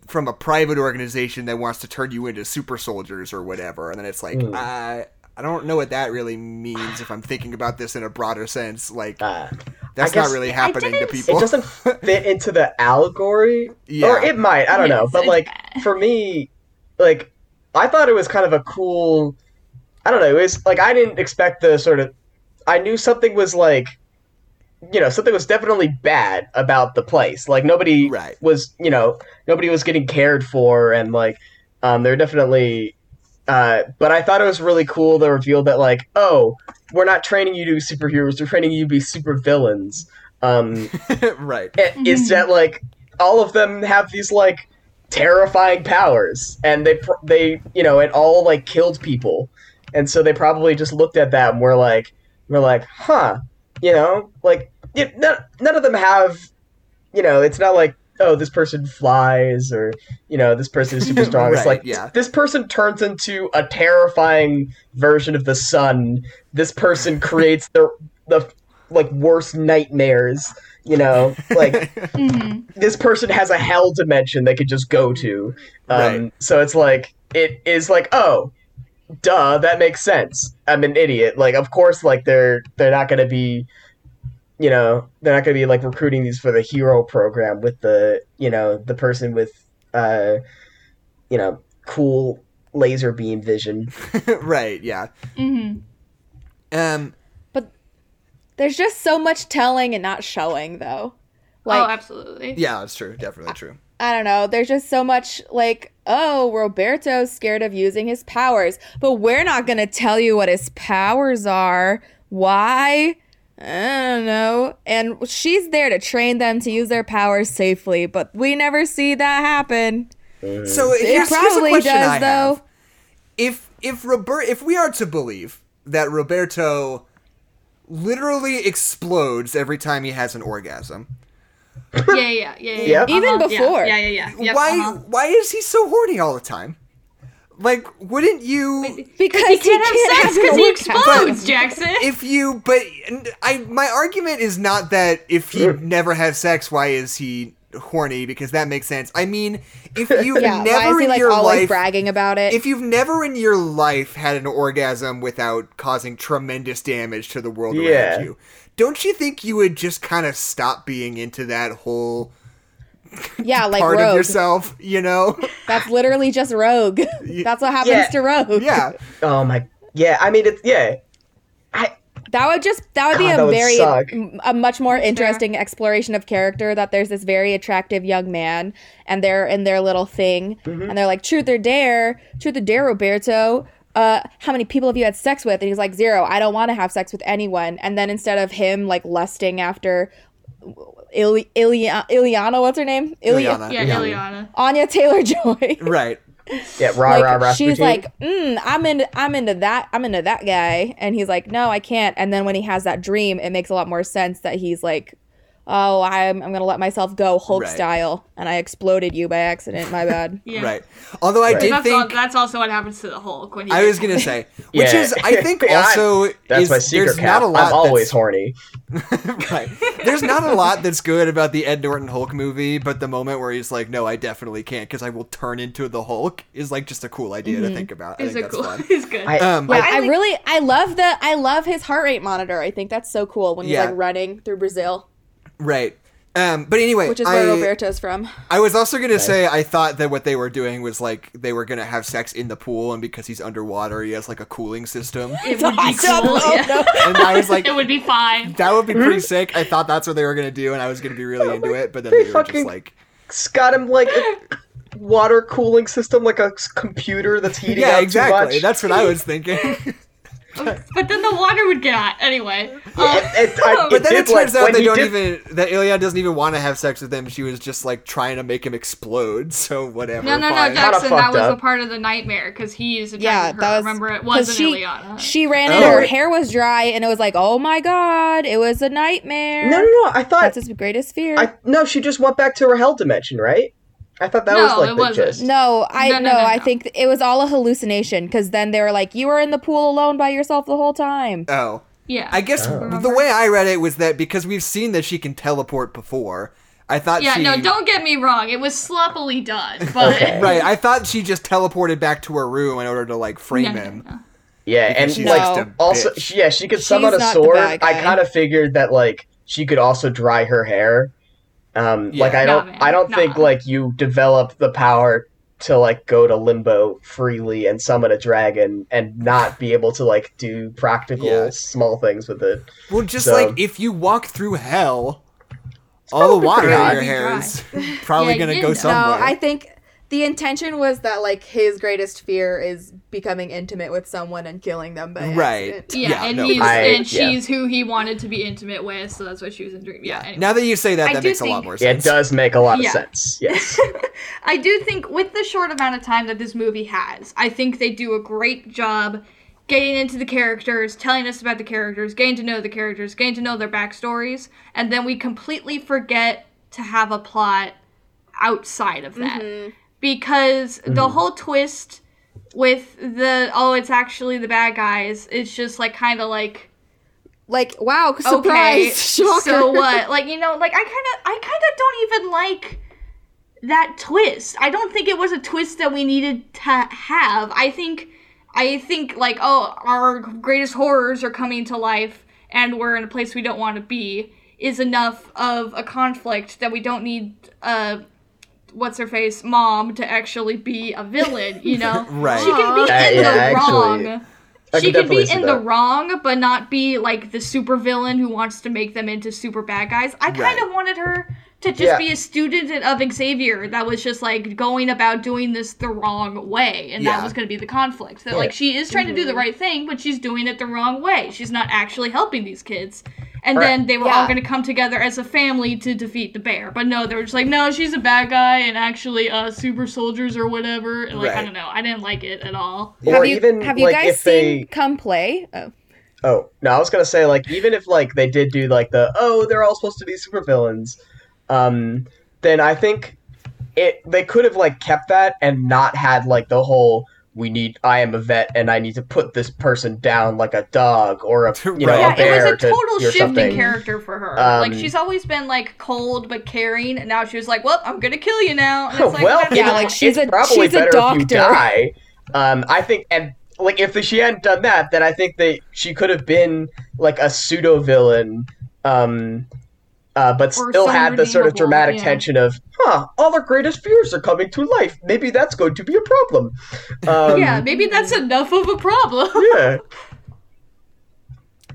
from a private organization that wants to turn you into super soldiers or whatever. And then it's like, I don't know what that really means if I'm thinking about this in a broader sense. Like, that's not really happening to people. It doesn't fit into the allegory. Yeah. Or it might, I don't know. But, like, for me, like, I thought it was kind of a cool... I don't know, it was, like, I didn't expect the sort of... I knew something was, like... You know, something was definitely bad about the place. Like, nobody was, you know, nobody was getting cared for, and, like, they're definitely... but I thought it was really cool the reveal that, like, oh, we're not training you to be superheroes, we're training you to be supervillains. Right. Is that, like, all of them have these, like, terrifying powers, and they you know, it all, like, killed people. And so they probably just looked at that and were like, huh, you know, like, none of them have, you know, it's not like, oh, this person flies or, you know, this person is super strong. Right, it's like, yeah. This person turns into a terrifying version of the sun. This person creates the like, worst nightmares, you know, like, this person has a hell dimension they could just go to. Right. So it's like, it is like, oh, duh, that makes sense. I'm an idiot. Like, of course, like, they're not going to be, you know, they're not going to be, like, recruiting these for the hero program with the, you know, the person with, you know, cool laser beam vision. Right, yeah. Mm-hmm. But there's just so much telling and not showing, though. Like, oh, absolutely. Yeah, that's true. Definitely true. I don't know. There's just so much, like, oh, Roberto's scared of using his powers, but we're not going to tell you what his powers are. Why? I don't know. And she's there to train them to use their powers safely, but we never see that happen. So it probably here's a does, I though. Have. If we are to believe that Roberto literally explodes every time he has an orgasm. Yeah. Even before. Yeah. Why is he so horny all the time? Like, wouldn't you... Because he can't have sex because he explodes, Jackson. But my argument is not that if he never has sex, why is he horny? Because that makes sense. I mean, if you've never in your life... always bragging about it? If you've never in your life had an orgasm without causing tremendous damage to the world around you... Don't you think you would just kind of stop being into that whole like part Rogue. Of yourself, you know? That's literally just Rogue. That's what happens to Rogue. Yeah. Oh my. Yeah. I mean, it's That would be a much more interesting exploration of character, that there's this very attractive young man and they're in their little thing and they're like, truth or dare, Roberto. how many people have you had sex with? And he's like, 0. I don't want to have sex with anyone. And then instead of him like lusting after Illyana, what's her name? Illyana. Yeah, Illyana. Anya Taylor-Joy. Right. Yeah, she's like, I'm into that guy, and he's like, no, I can't. And then when he has that dream, it makes a lot more sense that he's like, oh, I'm gonna let myself go Hulk style, and I exploded you by accident. My bad. Yeah. Right. Although I did think that's also what happens to the Hulk when I was gonna say, which is I think also that's my secret cap. I'm always horny. Right. There's not a lot that's good about the Ed Norton Hulk movie, but the moment where he's like, no, I definitely can't because I will turn into the Hulk is like just a cool idea to think about. I think that's cool. Fun. It's good. I love his heart rate monitor. I think that's so cool when he's like running through Brazil. Right. But anyway, which is where Roberto's from. I was also going to say, I thought that what they were doing was like they were going to have sex in the pool, and because he's underwater, he has like a cooling system. It would be cool. Oh, no. And I was like, it would be fine. That would be pretty sick. I thought that's what they were going to do, and I was going to be really into it. But then they were just like, got him like a water cooling system, like a computer that's heating up exactly. Too much. That's what I was thinking. But then the water would get hot anyway. But then it turns out that Ilya doesn't even want to have sex with him. She was just like trying to make him explode. So whatever. No, Jackson, that was a part of the nightmare because he is attracted to her. Remember, it wasn't Ilya. She ran in, her hair was dry, and it was like, oh my god, it was a nightmare. No. I thought that's his greatest fear. No, she just went back to her hell dimension, right? I thought that was like the gist. No. I think it was all a hallucination because then they were like, you were in the pool alone by yourself the whole time. Oh. Yeah. I guess the way I read it was that because we've seen that she can teleport before, I thought she... Yeah, no, don't get me wrong. It was sloppily done, but... Okay. Right, I thought she just teleported back to her room in order to, like, frame him. No. Yeah, and she likes to also, she could summon a sword. I kind of figured that, like, she could also dry her hair. I don't think like you develop the power to like go to limbo freely and summon a dragon and not be able to like do practical small things with it. Well, like if you walk through hell, all the water in your hair is probably going to go somewhere. No, I think the intention was that like his greatest fear is becoming intimate with someone and killing them by accident. She's who he wanted to be intimate with, so that's why she was in dream. Yeah. Anyway. Now that you say that, that makes a lot more sense. It does make a lot of sense. Yes. I do think with the short amount of time that this movie has, I think they do a great job getting into the characters, telling us about the characters, getting to know the characters, getting to know their backstories, and then we completely forget to have a plot outside of that. Mm-hmm. Because the whole twist with the, it's actually the bad guys, it's just like kind of like... Like, wow, surprise, okay, shocker. So what? Like, you know, like I kind of don't even like that twist. I don't think it was a twist that we needed to have. I think like, our greatest horrors are coming to life and we're in a place we don't want to be is enough of a conflict that we don't need... what's-her-face mom to actually be a villain, you know? Right. She can be in the wrong. She can be in the wrong, but not be, like, the super villain who wants to make them into super bad guys. I kind of wanted her to just be a student of Xavier that was just, like, going about doing this the wrong way, and that was going to be the conflict. That, like, she is trying to do the right thing, but she's doing it the wrong way. She's not actually helping these kids. And then they were all going to come together as a family to defeat the bear. But no, they were just like, no, she's a bad guy and actually super soldiers or whatever. And like, I don't know. I didn't like it at all. Or have you guys seen Come Play? Oh, no, I was going to say, like, even if, like, they did do, like, the, they're all supposed to be supervillains, then I think they could have, like, kept that and not had, like, the whole... I am a vet, and I need to put this person down like a dog or a bear. It was a total shift in character for her. Like, she's always been, like, cold but caring, and now she was like, well, I'm gonna kill you now. And it's like, she's better a doctor. If you die. I think, and, like, if she hadn't done that, then I think she could have been, like, a pseudo-villain, but still had the sort of dramatic tension of, all our greatest fears are coming to life. Maybe that's going to be a problem. Maybe that's enough of a problem.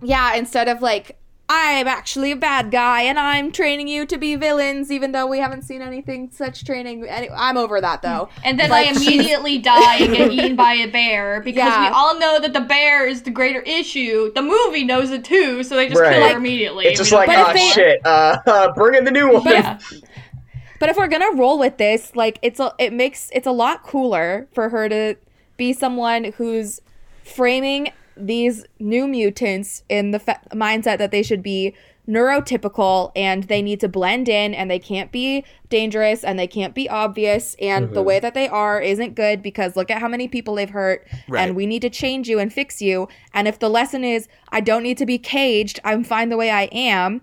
Yeah, instead of like, I'm actually a bad guy, and I'm training you to be villains, even though we haven't seen anything such training. I'm over that, though. And then I immediately die and get eaten by a bear, because we all know that the bear is the greater issue. The movie knows it, too, so they just kill her immediately. It's just bring in the new one. Yeah. But if we're gonna roll with this, like, it's a lot cooler for her to be someone who's framing these New Mutants in the mindset that they should be neurotypical and they need to blend in and they can't be dangerous and they can't be obvious and the way that they are isn't good because look at how many people they've hurt and we need to change you and fix you. And if the lesson is I don't need to be caged, I'm fine the way I am,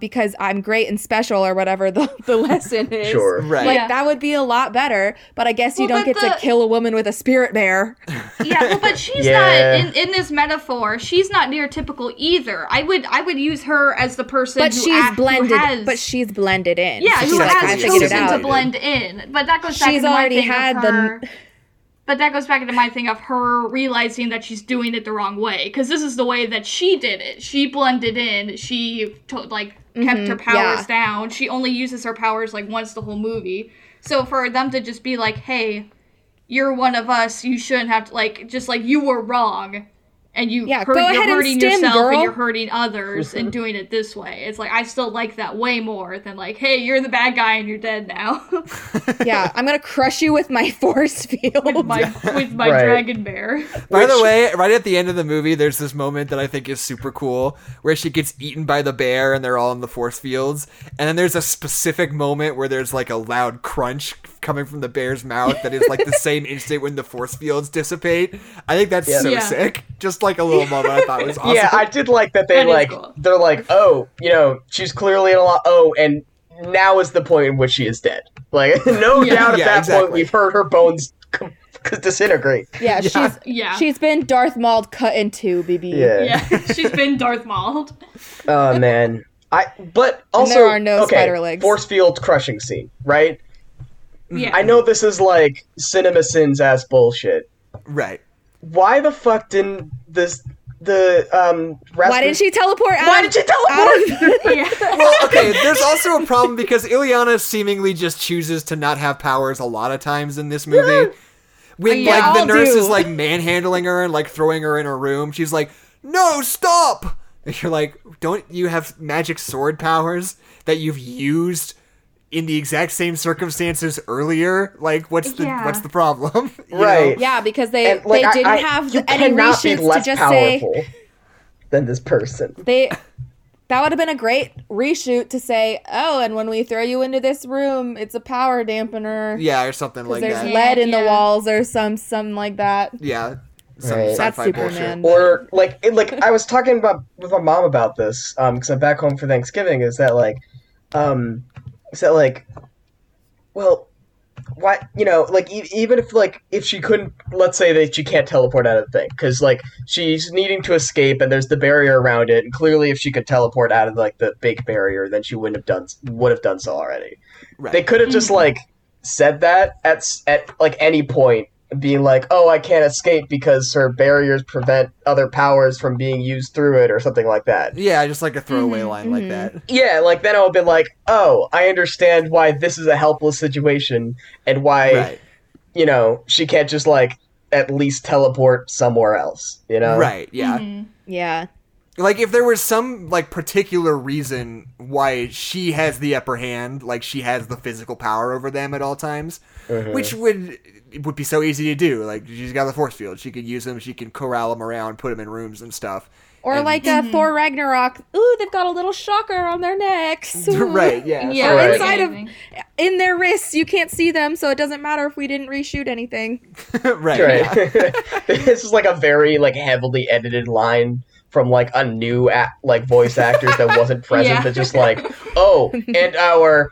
because I'm great and special or whatever the lesson is. Sure, right. Like, that would be a lot better, but I guess you don't get to kill a woman with a spirit bear. Yeah, but she's not, in this metaphor, she's not neurotypical either. I would use her as the person But she's blended in. Yeah, so who has chosen to blend in. But that goes back to my thing of her... But that goes back into my thing of her realizing that she's doing it the wrong way. Because this is the way that she did it. She blended in. She, kept her powers down. She only uses her powers, once the whole movie. So for them to just be like, hey, you're one of us. You shouldn't have to, you were wrong. And you're hurting yourself and you're hurting others and doing it this way. It's I still like that way more than hey, you're the bad guy and you're dead now. Yeah, I'm going to crush you with my force field. With my dragon bear. By the way, right at the end of the movie, there's this moment that I think is super cool where she gets eaten by the bear and they're all in the force fields. And then there's a specific moment where there's a loud crunch coming from the bear's mouth that is the same instant when the force fields dissipate. I think that's sick. Just a little moment I thought was awesome. Yeah, I did like that they cool. They're oh, she's clearly in a lot. Oh, and now is the point in which she is dead. No doubt at that point we've heard her bones disintegrate. Yeah, she's been Darth Mauled cut in two, BB. Yeah, she's been Darth Mauled. Oh man, there are no spider legs. Force field crushing scene, right? Yeah. I know this is CinemaSins ass bullshit. Right. Why the fuck didn't why didn't she teleport out? Why did she teleport? Yeah. Well, okay, there's also a problem because Illyana seemingly just chooses to not have powers a lot of times in this movie. When the nurse is manhandling her and throwing her in a room, she's like, "No, stop!" And you're like, "Don't you have magic sword powers that you've used in the exact same circumstances earlier? What's the problem?" Right. Know? Yeah, because they didn't have any reasons to just say than this person. That would have been a great reshoot to say, "Oh, and when we throw you into this room, it's a power dampener." Yeah, or something like that. There's lead in the walls or something like that. Yeah. That's Superman. Bullshit. Or I was talking about with my mom about this cuz I'm back home for Thanksgiving is that why, even if she couldn't, let's say that she can't teleport out of the thing, because, she's needing to escape, and there's the barrier around it, and clearly if she could teleport out of, the big barrier, then she would have done so already. Right. They could have just, said that at any point, being oh, I can't escape because her barriers prevent other powers from being used through it or something like that. Yeah, just a throwaway line like that. Yeah, then I would have been oh, I understand why this is a helpless situation and why, she can't just at least teleport somewhere else, Right, yeah. Mm-hmm. Yeah. If there was some, particular reason why she has the upper hand, she has the physical power over them at all times, which would be so easy to do. She's got the force field. She could use them. She can corral them around, put them in rooms and stuff. Or Thor Ragnarok. Ooh, they've got a little shocker on their necks. Ooh. Right, yeah. Yeah. Right. In their wrists, you can't see them, so it doesn't matter if we didn't reshoot anything. Right. yeah. This is a very heavily edited line from a new voice actors that wasn't present that just and our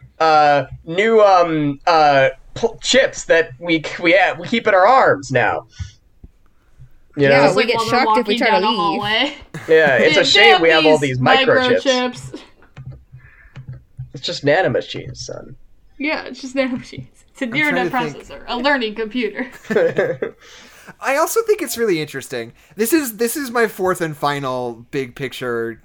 new chips that we keep in our arms now. You know? Yeah, we get shocked if we try to leave. Yeah, it's a shame we have all these microchips. It's just nanomachines, son. Yeah, it's just nanomachines. It's a neural processor, a learning computer. I also think it's really interesting. This is my fourth and final big picture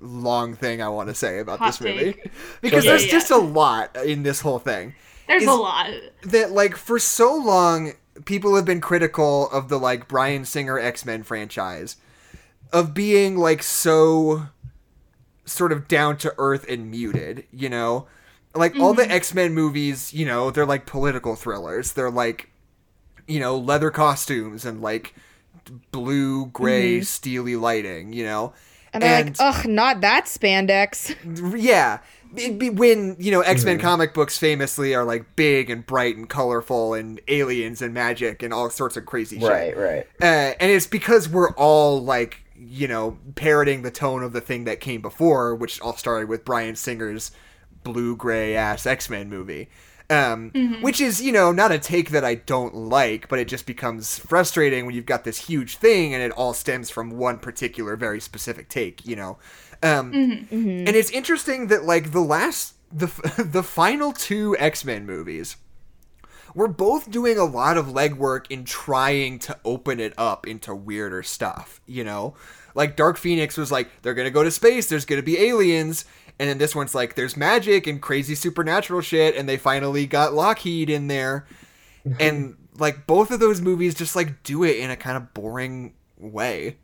long thing I want to say about Hot this movie. Take. Because there's just a lot in this whole thing. There's a lot. That, like, for so long, people have been critical of the, like, Bryan Singer X-Men franchise of being, like, so sort of down to earth and muted, you know? Like, all the X-Men movies, you know, they're, like, political thrillers. They're, like, you know, leather costumes and, like, blue, gray, steely lighting, you know? And they're like, ugh, not that spandex. Yeah. It'd be when, you know, X-Men comic books famously are, like, big and bright and colorful and aliens and magic and all sorts of crazy shit. Right, right. And it's because we're all, like, you know, parroting the tone of the thing that came before, which all started with Bryan Singer's blue-gray-ass X-Men movie. Which is, you know, not a take that I don't like, but it just becomes frustrating when you've got this huge thing and it all stems from one particular very specific take, you know. And it's interesting that, like, the final two X-Men movies were both doing a lot of legwork in trying to open it up into weirder stuff, you know? Like, Dark Phoenix was like, they're gonna go to space, there's gonna be aliens, and then this one's like, there's magic and crazy supernatural shit, and they finally got Lockheed in there. And, like, both of those movies just, like, do it in a kind of boring way.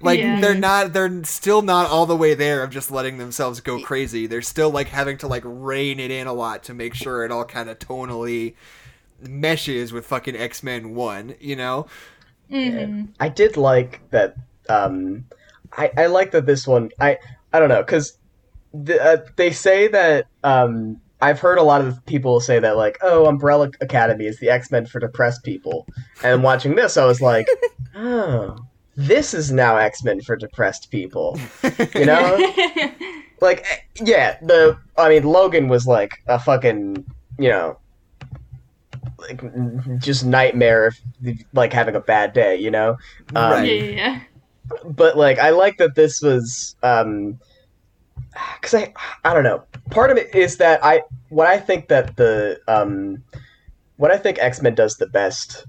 Like, they're still not all the way there of just letting themselves go crazy. They're still, like, having to, like, rein it in a lot to make sure it all kind of tonally meshes with fucking X-Men 1, you know? I did like that, I like that this one, I don't know, because they say that I've heard a lot of people say that, like, oh, Umbrella Academy is the X-Men for depressed people. And watching this, I was like, oh, this is now X-Men for depressed people, you know? Like, yeah, Logan was like a fucking, you know, like, just nightmare if, like, having a bad day, you know? But, like, I like that this was... because I don't know. Part of it is that what I think X-Men does the best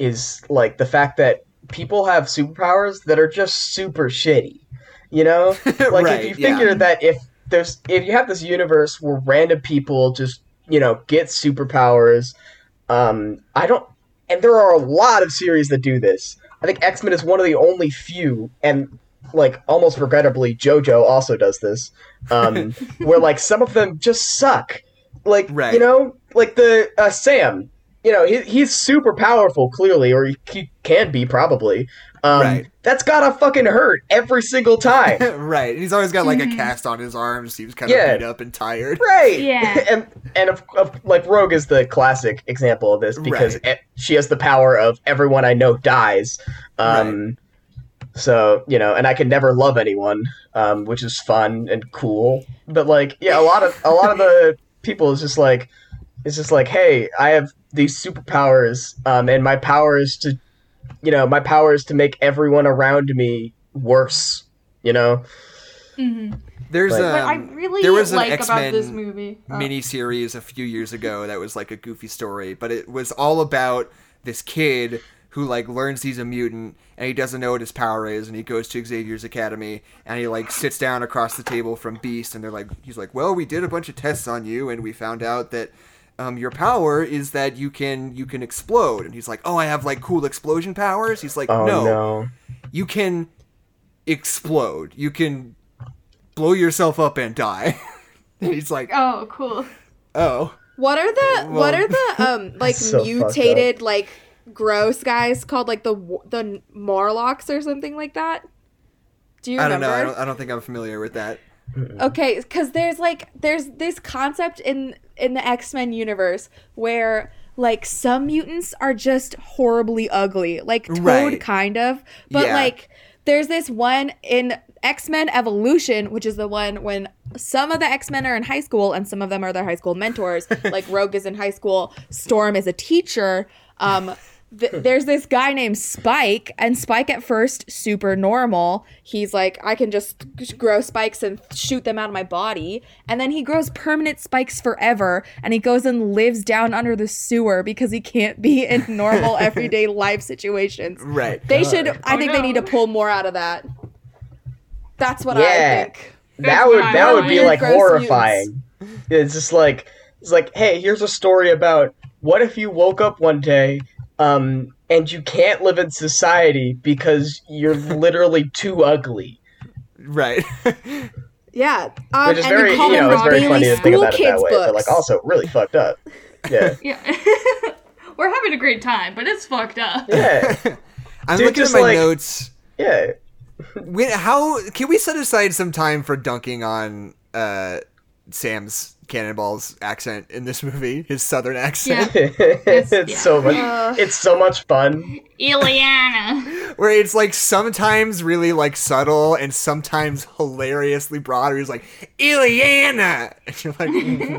is, like, the fact that people have superpowers that are just super shitty. You know, like if you figure that if you have this universe where random people just, you know, get superpowers, and there are a lot of series that do this. I think X-Men is one of the only few, and, like, almost regrettably, JoJo also does this, where, like, some of them just suck. Like, you know, like the Sam, you know, he's super powerful, clearly, or he can be, probably. That's gotta fucking hurt every single time. He's always got, like, a cast on his arms. He was kind of beat up and tired. And like, Rogue is the classic example of this, because she has the power of everyone I know dies. So, you know, and I can never love anyone, which is fun and cool. But, like, yeah, a lot of the people is just like, it's just like, hey, I have these superpowers, and my power is to, you know, my power is to make everyone around me worse, you know. There's there was an X-Men miniseries a few years ago that was, like, a goofy story, but it was all about this kid who, like, learns he's a mutant, and he doesn't know what his power is, and he goes to Xavier's Academy, and he, like, sits down across the table from Beast, and they're like, he's like, well, we did a bunch of tests on you, and we found out that your power is that you can explode. And he's like, oh, I have, like, cool explosion powers? He's like, no. You can explode. You can blow yourself up and die. And he's like, oh, cool. Oh. What are the like, so mutated, like, gross guys called, like, the Morlocks or something like that? Do you remember? I don't know. I don't think I'm familiar with that. Okay, because there's this concept in the X-Men universe where, like, some mutants are just horribly ugly, like Toad, kind of, but like, there's this one in X-Men Evolution, which is the one when some of the X-Men are in high school and some of them are their high school mentors. Like, Rogue is in high school, Storm is a teacher. There's this guy named Spike, and Spike at first, super normal. He's like, I can just grow spikes and shoot them out of my body. And then he grows permanent spikes forever, and he goes and lives down under the sewer because he can't be in normal everyday life situations. Right. They should, I think they need to pull more out of that. That's what I think. That would be like horrifying. Mutants. It's just like hey, here's a story about what if you woke up one day and you can't live in society because you're literally too ugly. Right. Yeah. Which is very, it's very funny to think about it that way, but like also really fucked up. Yeah. We're having a great time, but it's fucked up. Yeah. I'm looking at my notes. Yeah. How can we set aside some time for dunking on Sam's Cannonball's accent in this movie? His southern accent. Yeah. It's so much. It's so much fun. Illyana. Where it's like sometimes really like subtle and sometimes hilariously broad. Where he's like Illyana, and you're like,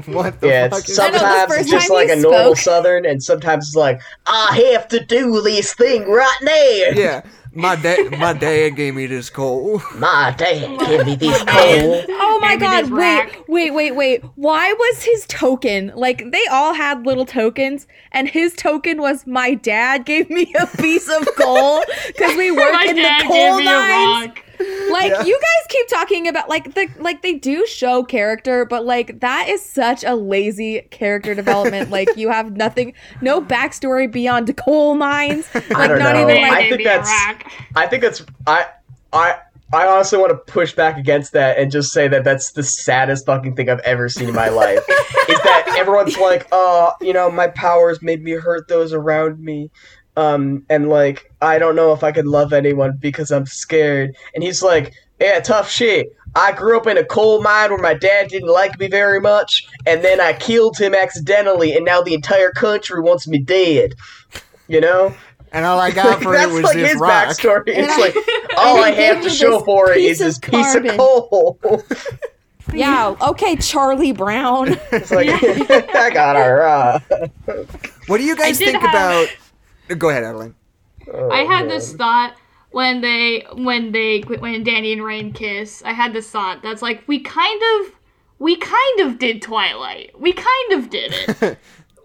what the fuck? It's sometimes it's just like a normal southern, and sometimes it's like I have to do this thing right now. Yeah. My dad gave me this coal. My dad gave me this coal. Oh my god, wait. Why was his token, like, they all had little tokens, and his token was my dad gave me a piece of coal because we work in the coal mines. Like, you guys keep talking about, like, they do show character, but, like, that is such a lazy character development. Like, you have nothing, no backstory beyond coal mines. Like, I don't know. Even, like, I honestly want to push back against that and just say that that's the saddest fucking thing I've ever seen in my life. Is that everyone's like, oh, my powers made me hurt those around me. And like, I don't know if I could love anyone because I'm scared. And he's like, yeah, tough shit. I grew up in a coal mine where my dad didn't like me very much, and then I killed him accidentally, and now the entire country wants me dead. And all I got for it was like this rock. That's like his backstory. It's like, all I have to show for it is this piece of coal. Yeah, okay, Charlie Brown. It's like, I got a rock. What do you guys think about... Go ahead, Adeline. This thought when Danny and Rain kiss. I had this thought that's like we kind of did Twilight. We kind of did it.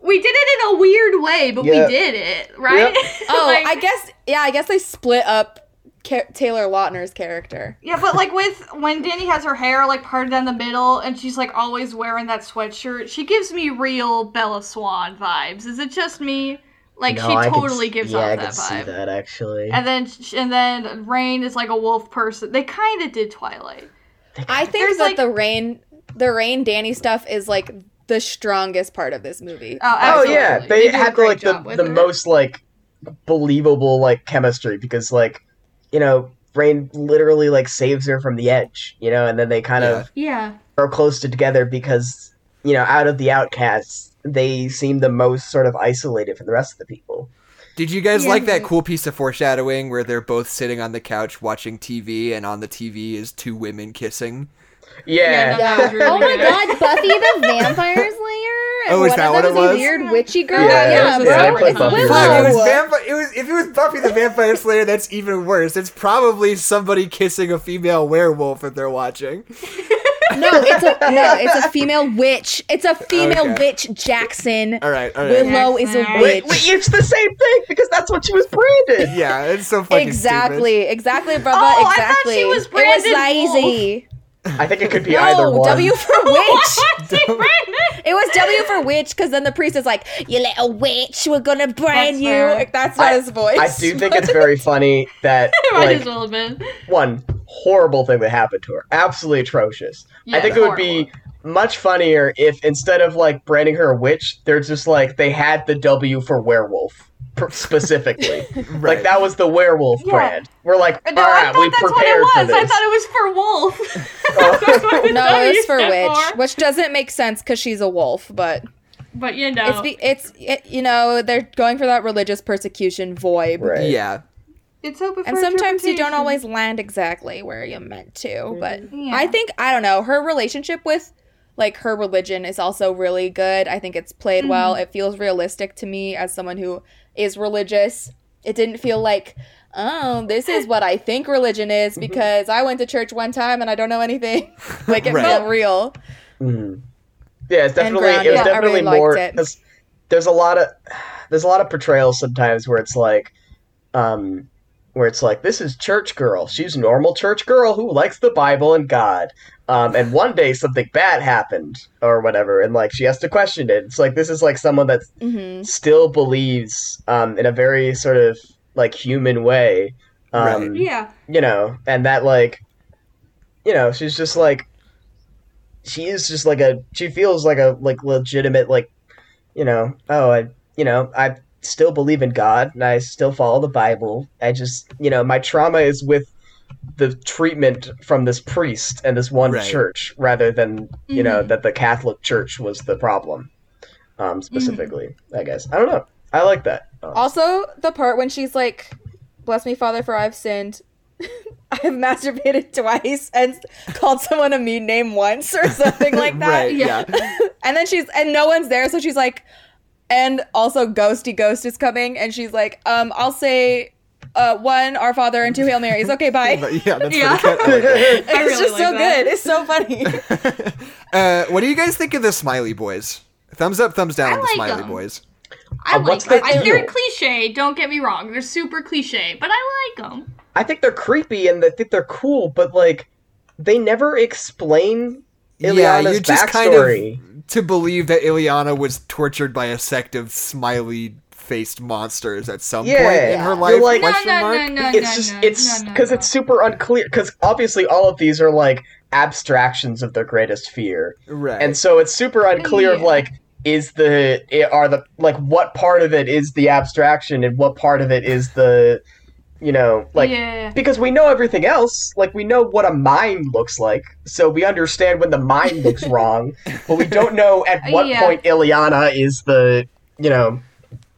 We did it in a weird way, but we did it, right? Yep. Oh, like, I guess they split up Taylor Lautner's character. Yeah, but like when Danny has her hair like parted down the middle and she's like always wearing that sweatshirt, she gives me real Bella Swan vibes. Is it just me? Like, no, she totally gives off that vibe. Yeah, I can see that, actually. And then Rain is like a wolf person. They kind of did Twilight. I think that like, the Rain Danny stuff is, like, the strongest part of this movie. Oh, absolutely. Oh yeah. They had, like, the most, like, believable, like, chemistry because, like, Rain literally, like, saves her from the edge, and then they kind of are close to together because, out of the outcasts, they seem the most sort of isolated from the rest of the people. Did you guys like that cool piece of foreshadowing where they're both sitting on the couch watching TV and on the TV is two women kissing? Yeah. Really oh my god, Buffy the Vampire Slayer? Oh, is that what it was? A weird witchy girl? Yeah, bro. If it was Buffy the Vampire Slayer, that's even worse. It's probably somebody kissing a female werewolf that they're watching. No, it's a female witch. It's a female witch, Jackson. All right. Willow is a witch. Wait, it's the same thing because that's what she was branded. Yeah, it's so fucking stupid. Exactly, brother. Oh, exactly. I thought she was branded. It was lazy. I think it could be either one. W for witch. It was W for witch because then the priest is like, "You little witch, we're gonna brand you." Like, that's not his voice. I do think it's very funny that like, a little bit. One horrible thing that happened to her, absolutely atrocious. Yeah, I think it would be much funnier if instead of like branding her a witch, they're just like they had the W for werewolf. Specifically. Like, that was the werewolf brand. We're like, alright, we prepared for this. I thought it was for wolf. No, it was for witch, which doesn't make sense because she's a wolf, but it's they're going for that religious persecution vibe. Right. Yeah. It's open for and sometimes you don't always land exactly where you're meant to, but I think, I don't know, her relationship with like her religion is also really good. I think it's played well. It feels realistic to me as someone who is religious. It didn't feel like, oh, this is what I think religion is because I went to church one time and I don't know anything. Like, it felt real. Mm-hmm. Yeah, it's definitely it was definitely really more. There's a lot of portrayals sometimes where it's like where it's like, this is church girl. She's a normal church girl who likes the Bible and God. And one day something bad happened or whatever, and like she has to question it. It's like, this is like someone that still believes in a very sort of like human way. Right. Yeah. You know, and that like, you know, she's just like, she is just like a, she feels like a like legitimate like, you know, oh, I still believe in God and I still follow the Bible. I just, you know, my trauma is with the treatment from this priest and this one church rather than, you know, that the Catholic Church was the problem specifically, I guess. I don't know. I like that. Also, the part when she's like, bless me, Father, for I've sinned. I've masturbated twice and called someone a mean name once or something like that. Right, yeah. And then she's, and no one's there, so she's like, and also Ghosty Ghost is coming, and she's like, I'll say one, Our Father, and two Hail Marys. Okay, bye. Yeah, that's pretty good. It's really just like so that. Good. It's so funny. What do you guys think of the Smiley Boys? Thumbs up, thumbs down on like the Smiley Boys. I like them. They're cliche, don't get me wrong. They're super cliche, but I like them. I think they're creepy, and I think they're cool, but, like, they never explain Illyana's you're just backstory. Kind of to believe that Illyana was tortured by a sect of smiley-faced monsters at some point in her life. Like, it's super unclear, because obviously all of these are, like, abstractions of their greatest fear. Right. And so it's super unclear of, like, what part of it is the abstraction, and what part of it is the... You know, like, because we know everything else. Like, we know what a mind looks like, so we understand when the mind looks wrong, but we don't know at what point Illyana is the, you know,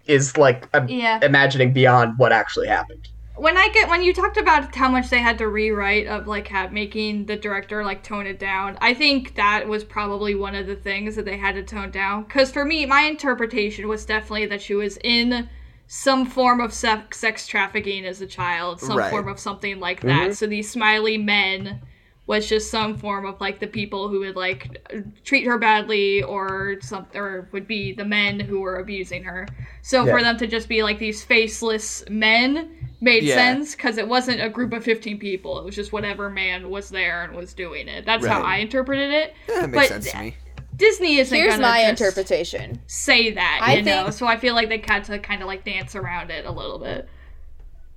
is like imagining beyond what actually happened. When you talked about how much they had to rewrite of, like, making the director, like, tone it down, I think that was probably one of the things that they had to tone down. Because for me, my interpretation was definitely that she was in some form of sex trafficking as a child, some form of something like that. So these smiley men was just some form of, like, the people who would, like, treat her badly or something, or would be the men who were abusing her. So for them to just be, like, these faceless men made sense, because it wasn't a group of 15 people. It was just whatever man was there and was doing it. That's how I interpreted it. Yeah, that makes sense to me. Disney isn't going to interpretation. Say that, you know? So I feel like they had to kind of, like, dance around it a little bit.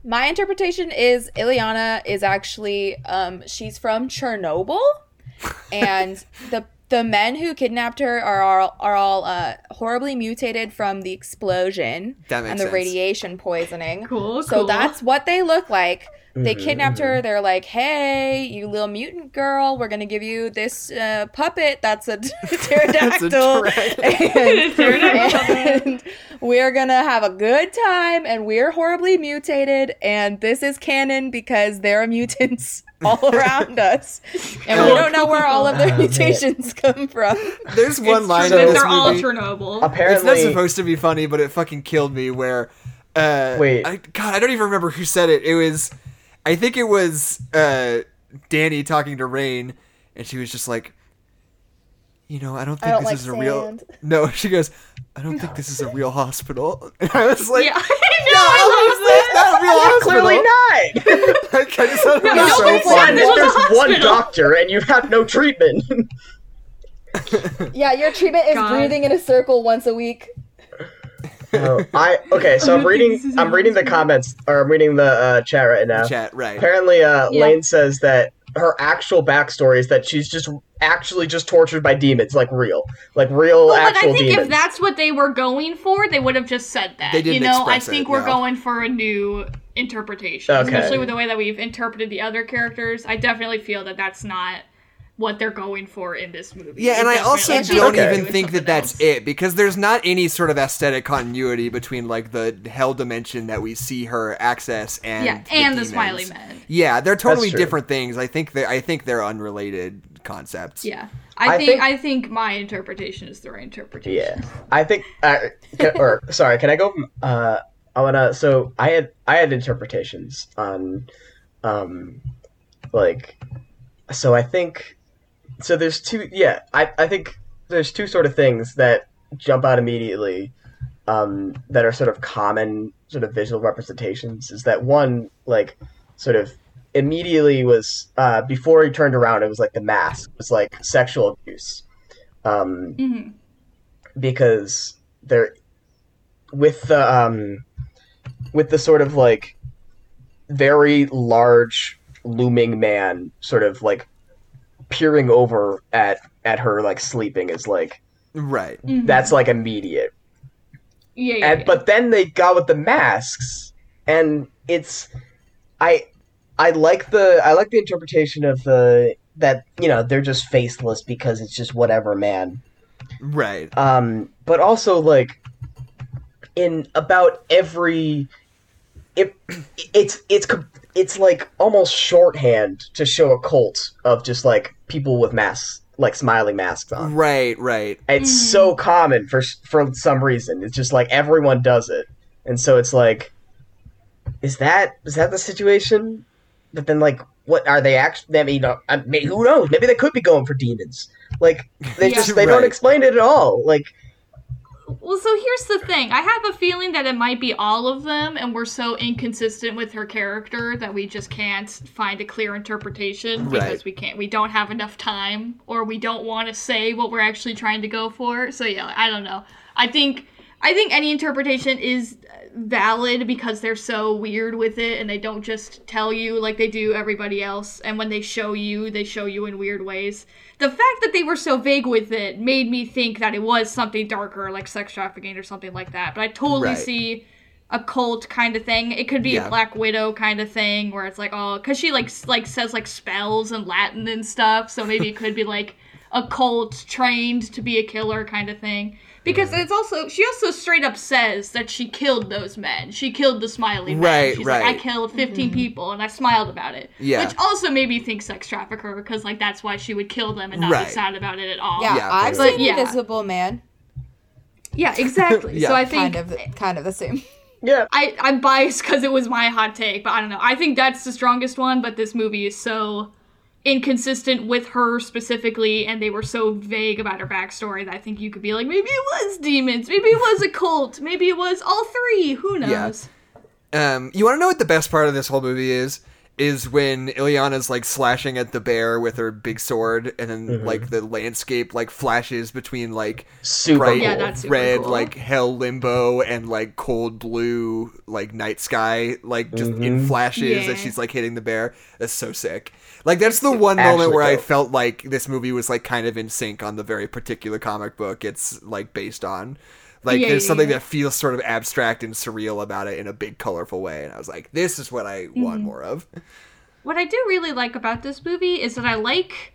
My interpretation is Illyana is actually, she's from Chernobyl, and the men who kidnapped her are all horribly mutated from the explosion and the radiation poisoning. Cool, so that's what they look like. They kidnapped her. They're like, hey, you little mutant girl, we're going to give you this puppet that's a pterodactyl. And we're going to have a good time, and we're horribly mutated, and this is canon because there are mutants all around us. And we don't know where all of their mutations come from. There's one line in this movie. They're all Chernobyl. Apparently, it's not supposed to be funny, but it fucking killed me where... I don't even remember who said it. It was... I think it was Danny talking to Rain, and she was just like, you know, I don't think this is a real... No, she goes, I don't think this is a real hospital. And I was like, no, it's not a real hospital. Clearly not. Like, I just thought it was so funny. There's one doctor, and you have no treatment. Your treatment is breathing in a circle once a week. So I'm reading the comments, or I'm reading the chat right now. Apparently, Lane says that her actual backstory is that she's just tortured by demons, like real. Like real actual demons. But I think if that's what they were going for, they would have just said that. They didn't express it, we're going for a new interpretation. Okay. Especially with the way that we've interpreted the other characters. I definitely feel that that's not what they're going for in this movie. Yeah, and I also don't even think that that's it, because there's not any sort of aesthetic continuity between, like, the hell dimension that we see her access and the Smiley Men. Yeah, they're totally different things. I think they're unrelated concepts. Yeah. I think my interpretation is the right interpretation. Yeah. I think can I go I had interpretations on I think there's two sort of things that jump out immediately that are sort of common sort of visual representations is that one, like, sort of immediately was, before he turned around, it was like the mask was like sexual abuse. Because they're with the sort of like very large looming man sort of like peering over at her like sleeping is like right. That's like immediate. Yeah. But then they got with the masks, and it's I like the interpretation of the that, you know, they're just faceless because it's just whatever, man. Right. But also like in about every it's like almost shorthand to show a cult of just like people with masks, like smiling masks on. Right. It's so common for some reason. It's just like everyone does it. And so it's like, is that the situation? But then like, what are they actually, I mean, who knows? Maybe they could be going for demons. Like they they don't explain it at all. Like, well, so here's the thing. I have a feeling that it might be all of them, and we're so inconsistent with her character that we just can't find a clear interpretation because we don't have enough time, or we don't want to say what we're actually trying to go for. So yeah, I don't know. I think any interpretation is valid because they're so weird with it, and they don't just tell you like they do everybody else. And when they show you in weird ways. The fact that they were so vague with it made me think that it was something darker, like sex trafficking or something like that. But I totally see a cult kind of thing. It could be a Black Widow kind of thing where it's like, oh, because she like says like spells and Latin and stuff. So maybe it could be like a cult trained to be a killer kind of thing. Because it's also, she also straight up says that she killed those men. She killed the smiling men. She's like, I killed 15 people and I smiled about it. Yeah. Which also made me think sex trafficker because, like, that's why she would kill them and not be sad about it at all. Yeah, I've seen Invisible Man. Yeah, exactly. So I think... Kind of the same. Yeah. I'm biased because it was my hot take, but I don't know. I think that's the strongest one, but this movie is so... inconsistent with her specifically, and they were so vague about her backstory that I think you could be like, maybe it was demons, maybe it was a cult, maybe it was all three, who knows. You want to know what the best part of this whole movie is when Illyana's like slashing at the bear with her big sword, and then like the landscape like flashes between like super bright red like hell limbo and like cold blue like night sky like just in flashes as she's like hitting the bear. That's so sick. Like, that's the one moment where I felt like this movie was, like, kind of in sync on the very particular comic book it's, like, based on. Like, there's something that feels sort of abstract and surreal about it in a big, colorful way. And I was like, this is what I want more of. What I do really like about this movie is that I like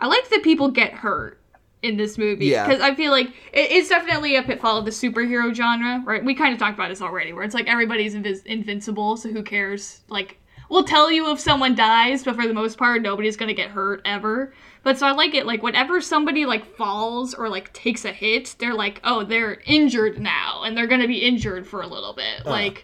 that people get hurt in this movie. Because I feel like it's definitely a pitfall of the superhero genre, right? We kind of talked about this already, where it's like everybody's invincible, so who cares? Like... we'll tell you if someone dies, but for the most part, nobody's going to get hurt ever. But so I like it, like, whenever somebody, like, falls or, like, takes a hit, they're like, oh, they're injured now, and they're going to be injured for a little bit. Like,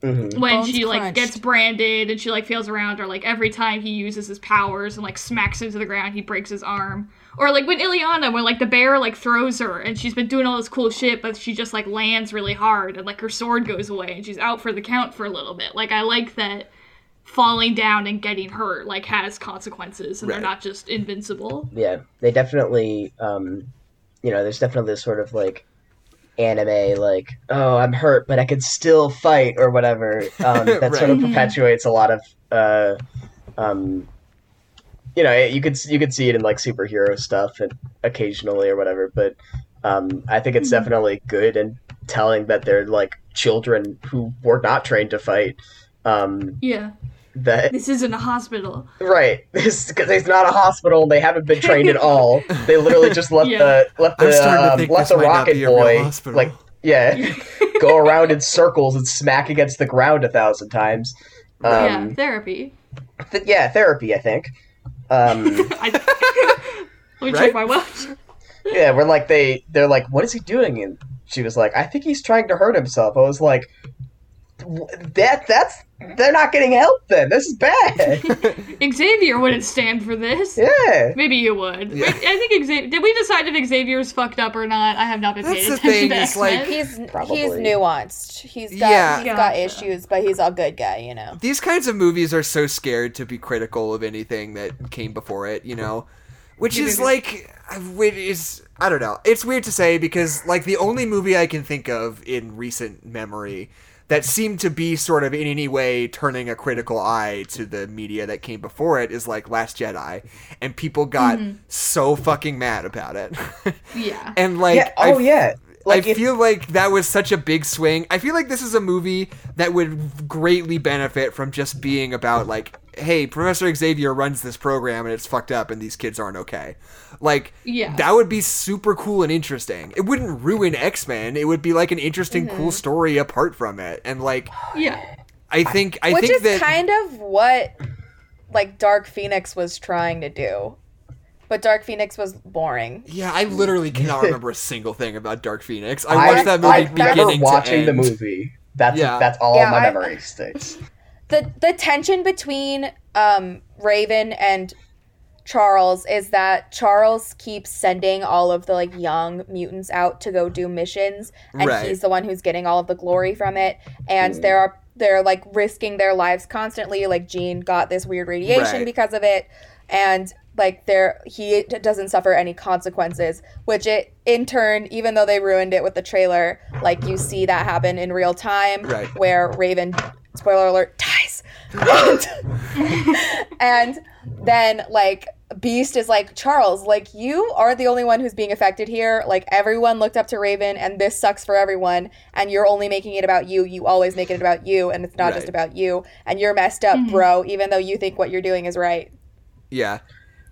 when Bones she, like, gets branded and she, like, feels around, or, like, every time he uses his powers and, like, smacks into the ground, he breaks his arm. Or, like, when Illyana, where, like, the bear, like, throws her, and she's been doing all this cool shit, but she just, like, lands really hard, and, like, her sword goes away, and she's out for the count for a little bit. Like, I like that... falling down and getting hurt like has consequences, and they're not just invincible. Yeah, they definitely you know, there's definitely this sort of like anime like, oh, I'm hurt but I could still fight or whatever, that sort of perpetuates a lot of you know, you could see it in like superhero stuff and occasionally or whatever, but I think it's definitely good and telling that they're like children who were not trained to fight. That this isn't a hospital, right? This because it's not a hospital. They haven't been trained at all. They literally just left the rocket boy like go around in circles and smack against the ground 1,000 times. Therapy. Therapy. I think. Let me check my watch. Yeah, we're like they're like, what is he doing? And she was like, I think he's trying to hurt himself. I was like, that's They're not getting help then. This is bad. Xavier wouldn't stand for this. Yeah. Maybe you would. Yeah. I think Xavier... Did we decide if Xavier's fucked up or not? I have not been paying attention to X-Men. He's nuanced. He's got issues, but he's a good guy, you know. These kinds of movies are so scared to be critical of anything that came before it, you know? I don't know. It's weird to say because, like, the only movie I can think of in recent memory... that seemed to be sort of in any way turning a critical eye to the media that came before it is like Last Jedi, and people got so fucking mad about it. Yeah. And like, yeah. I feel like that was such a big swing. I feel like this is a movie that would greatly benefit from just being about like, hey, Professor Xavier runs this program and it's fucked up and these kids aren't okay. Like, yeah. That would be super cool and interesting. It wouldn't ruin X-Men. It would be like an interesting, cool story apart from it. And like, yeah, I think that kind of what like Dark Phoenix was trying to do. But Dark Phoenix was boring. Yeah, I literally cannot remember a single thing about Dark Phoenix. I watched that movie beginning watching to end. The movie. That's all my memory states. The tension between Raven and Charles is that Charles keeps sending all of the like young mutants out to go do missions, and he's the one who's getting all of the glory from it. And they're like risking their lives constantly. Like Jean got this weird radiation because of it, and like he doesn't suffer any consequences. Which it in turn, even though they ruined it with the trailer, like you see that happen in real time, where Raven, spoiler alert, dies. And then like Beast is like, Charles, like you are the only one who's being affected here. Like everyone looked up to Raven and this sucks for everyone. And you're only making it about you. You always make it about you. And it's not just about you. And you're messed up, bro, even though you think what you're doing is right. Yeah.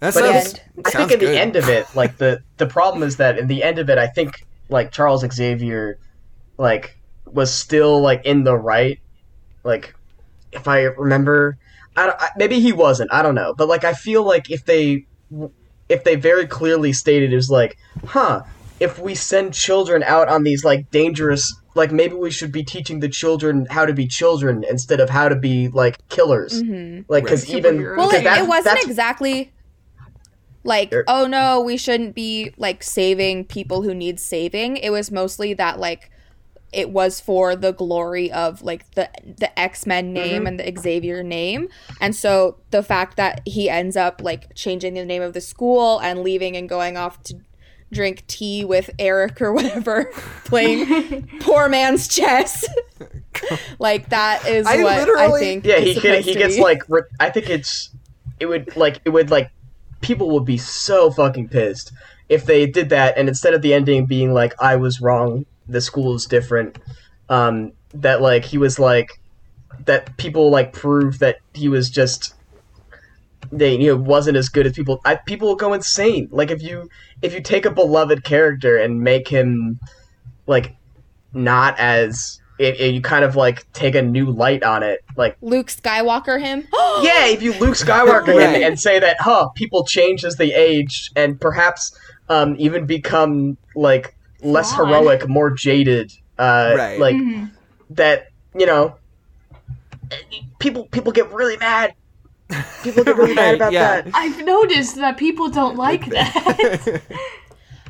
I think the end of it, like the problem is that in the end of it, I think like Charles Xavier like was still like in the right. Like, if I remember, maybe he wasn't. I don't know. But like, I feel like if they very clearly stated it was like, if we send children out on these like dangerous, like maybe we should be teaching the children how to be children instead of how to be like killers. Mm-hmm. Like, because even it wasn't exactly like, oh no, we shouldn't be like saving people who need saving. It was mostly that like. It was for the glory of like the X-Men name and the Xavier name. And so the fact that he ends up like changing the name of the school and leaving and going off to drink tea with Eric or whatever, playing poor man's chess. Like that is I think. Yeah, he gets like I think people would be so fucking pissed if they did that, and instead of the ending being like I was wrong, the school is different, that, like, he was, like, that people, like, proved that he was just, wasn't as good as people. People will go insane. Like, if you take a beloved character and make him, like, not as, you kind of, like, take a new light on it. Like Luke Skywalker him? Yeah, if you Luke Skywalker him and say that, people change as they age and perhaps even become, like, less heroic, more jaded, like that, people get really mad. People get really mad about that. I've noticed that people don't like that.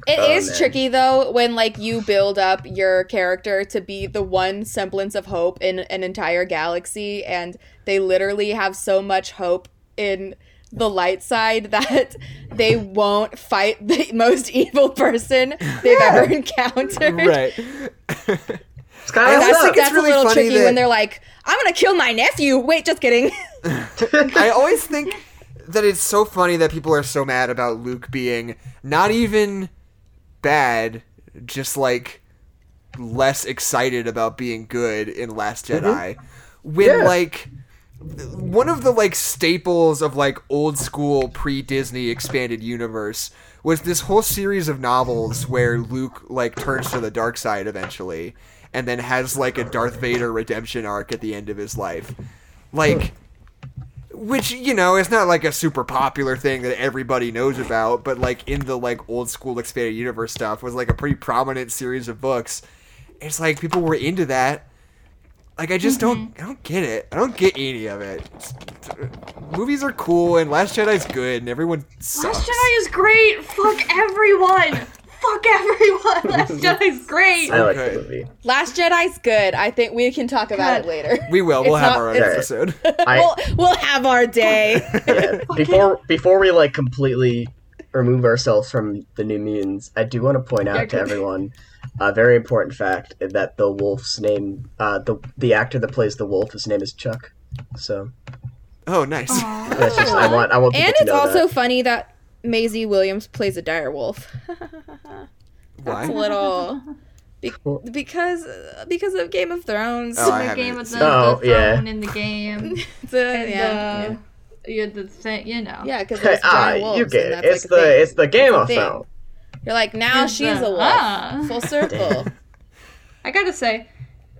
It is tricky though when like you build up your character to be the one semblance of hope in an entire galaxy, and they literally have so much hope in the light side that they won't fight the most evil person they've ever encountered. Right. I think that's really a little tricky when they're like, I'm going to kill my nephew. Wait, just kidding. I always think that it's so funny that people are so mad about Luke being not even bad, just like less excited about being good in Last Jedi. When like... one of the, like, staples of, like, old-school pre-Disney expanded universe was this whole series of novels where Luke, like, turns to the dark side eventually and then has, like, a Darth Vader redemption arc at the end of his life. Like, which, it's not, like, a super popular thing that everybody knows about, but, like, in the, like, old-school expanded universe stuff was, like, a pretty prominent series of books. It's like, people were into that. Like, I just don't get it. I don't get any of it. Movies are cool, and Last Jedi's good, and everyone sucks. Last Jedi is great! Fuck everyone! Fuck everyone! Last Jedi's great! I like the movie. Last Jedi's good. I think we can talk about it later. We will. We'll have our own episode. We'll have our day. Yeah. Before we, like, completely remove ourselves from the New Mutants, I do want to point out to everyone a very important fact that the wolf's name, the actor that plays the wolf, his name is Chuck. So. Oh, nice. That's just, I want people to know that. And it's also funny that Maisie Williams plays a dire wolf. Why? That's a little because of Game of Thrones. Oh, I Game of Thrones. Oh, yeah. In the game. Yeah. You're the thing, you know. Yeah, because there's giant wolves. You get it. It's like it's the Game of Thrones. You're like, now it's she's a wolf. Full circle. I gotta say,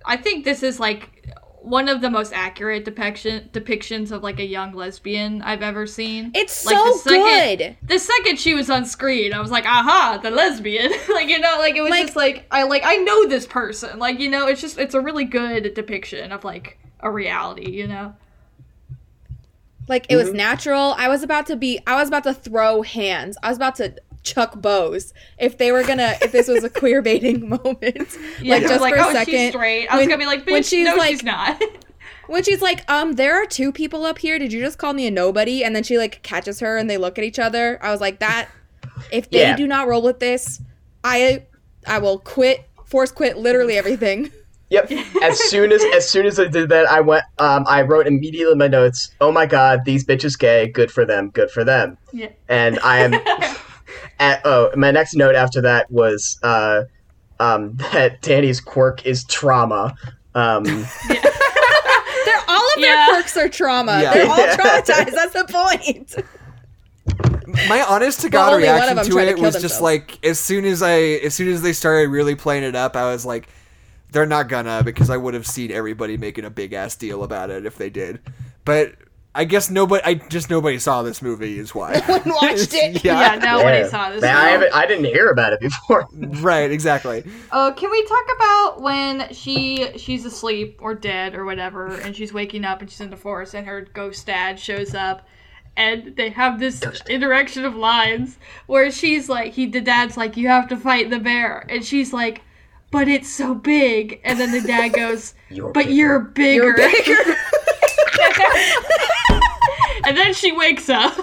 I think this is like one of the most accurate depictions of like a young lesbian I've ever seen. It's like, so good. The second she was on screen, I was like, aha, the lesbian. Like, you know, like it was like, just like I know this person. Like, you know, it's a really good depiction of like a reality, you know. Like, it was natural. I was about to throw hands. I was about to chuck bows if this was a queer baiting moment. Yeah, like, just like, for a second. She's straight. I was going to be like, bitch, she's not. When she's like, there are two people up here. Did you just call me a nobody? And then she, like, catches her and they look at each other. I was like, if they do not roll with this, I will force quit literally everything. Yep. As soon as I did that, I went. I wrote immediately in my notes, "Oh my god, these bitches gay. Good for them. Good for them." Yeah. And I am. My next note after that was that Danny's quirk is trauma. All of their quirks are trauma. Yeah. They're all traumatized. That's the point. My honest to god reaction to it was just like, as soon as they started really playing it up, I was like, they're not gonna, because I would have seen everybody making a big ass deal about it if they did. But I guess nobody saw this movie is why. No one watched it. Nobody saw this movie. I didn't hear about it before. Right, exactly. Can we talk about when she's asleep or dead or whatever, and she's waking up and she's in the forest and her ghost dad shows up, and they have this interaction of lines where she's like, the dad's like, "You have to fight the bear," and she's like, "But it's so big," and then the dad goes, "You're bigger." "You're bigger." And then she wakes up.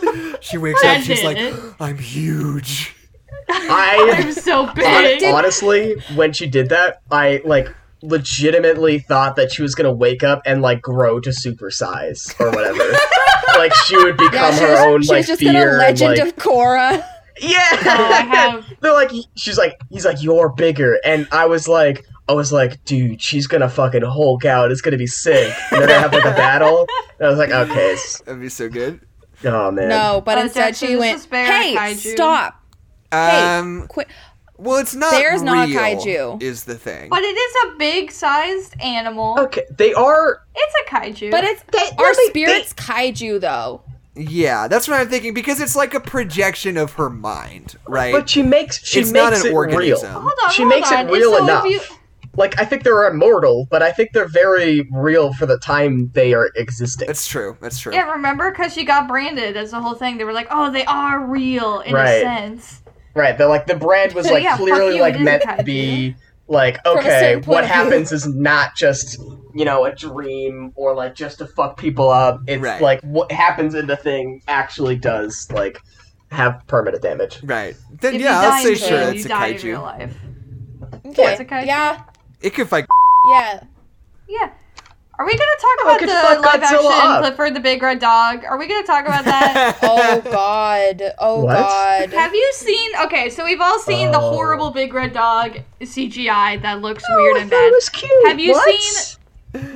She's like, "I'm huge. I'm so big." Honestly, when she did that, I like legitimately thought that she was gonna wake up and like grow to supersize or whatever. Like she would become her own like just fear. Legend of Korra. Yeah, they're like, he's like, "You're bigger," and I was like, dude, she's gonna fucking Hulk out. It's gonna be sick. And then they have like a battle. And I was like, okay, that'd be so good. Oh man, no, but instead she went, "Hey, kaiju. Stop! Hey, quit." Well, it's not. There's not a kaiju. Is the thing, but it is a big-sized animal. Okay, they are. It's a kaiju, but it's spirits kaiju though. Yeah, that's what I'm thinking, because it's like a projection of her mind, right? But she makes it real. She makes it real enough. Like, I think they're immortal, but I think they're very real for the time they are existing. That's true. Yeah, remember? Because she got branded as the whole thing. They were like, oh, they are real in a sense. Right, they're like, the brand was so, like, clearly like meant to be, like, okay, what happens is not just, you know, a dream or like just to fuck people up. It's like what happens in the thing actually does like have permanent damage. Right. Then let's say sure it's a kaiju. In real life. Okay. Yeah, it's a kaiju. Yeah. It could fight. Yeah. Yeah. Are we gonna talk about the live action Clifford the Big Red Dog? Are we gonna talk about that? Oh god. Have you seen? Okay, so we've all seen the horrible Big Red Dog CGI that looks weird and bad. It was cute. Have you seen?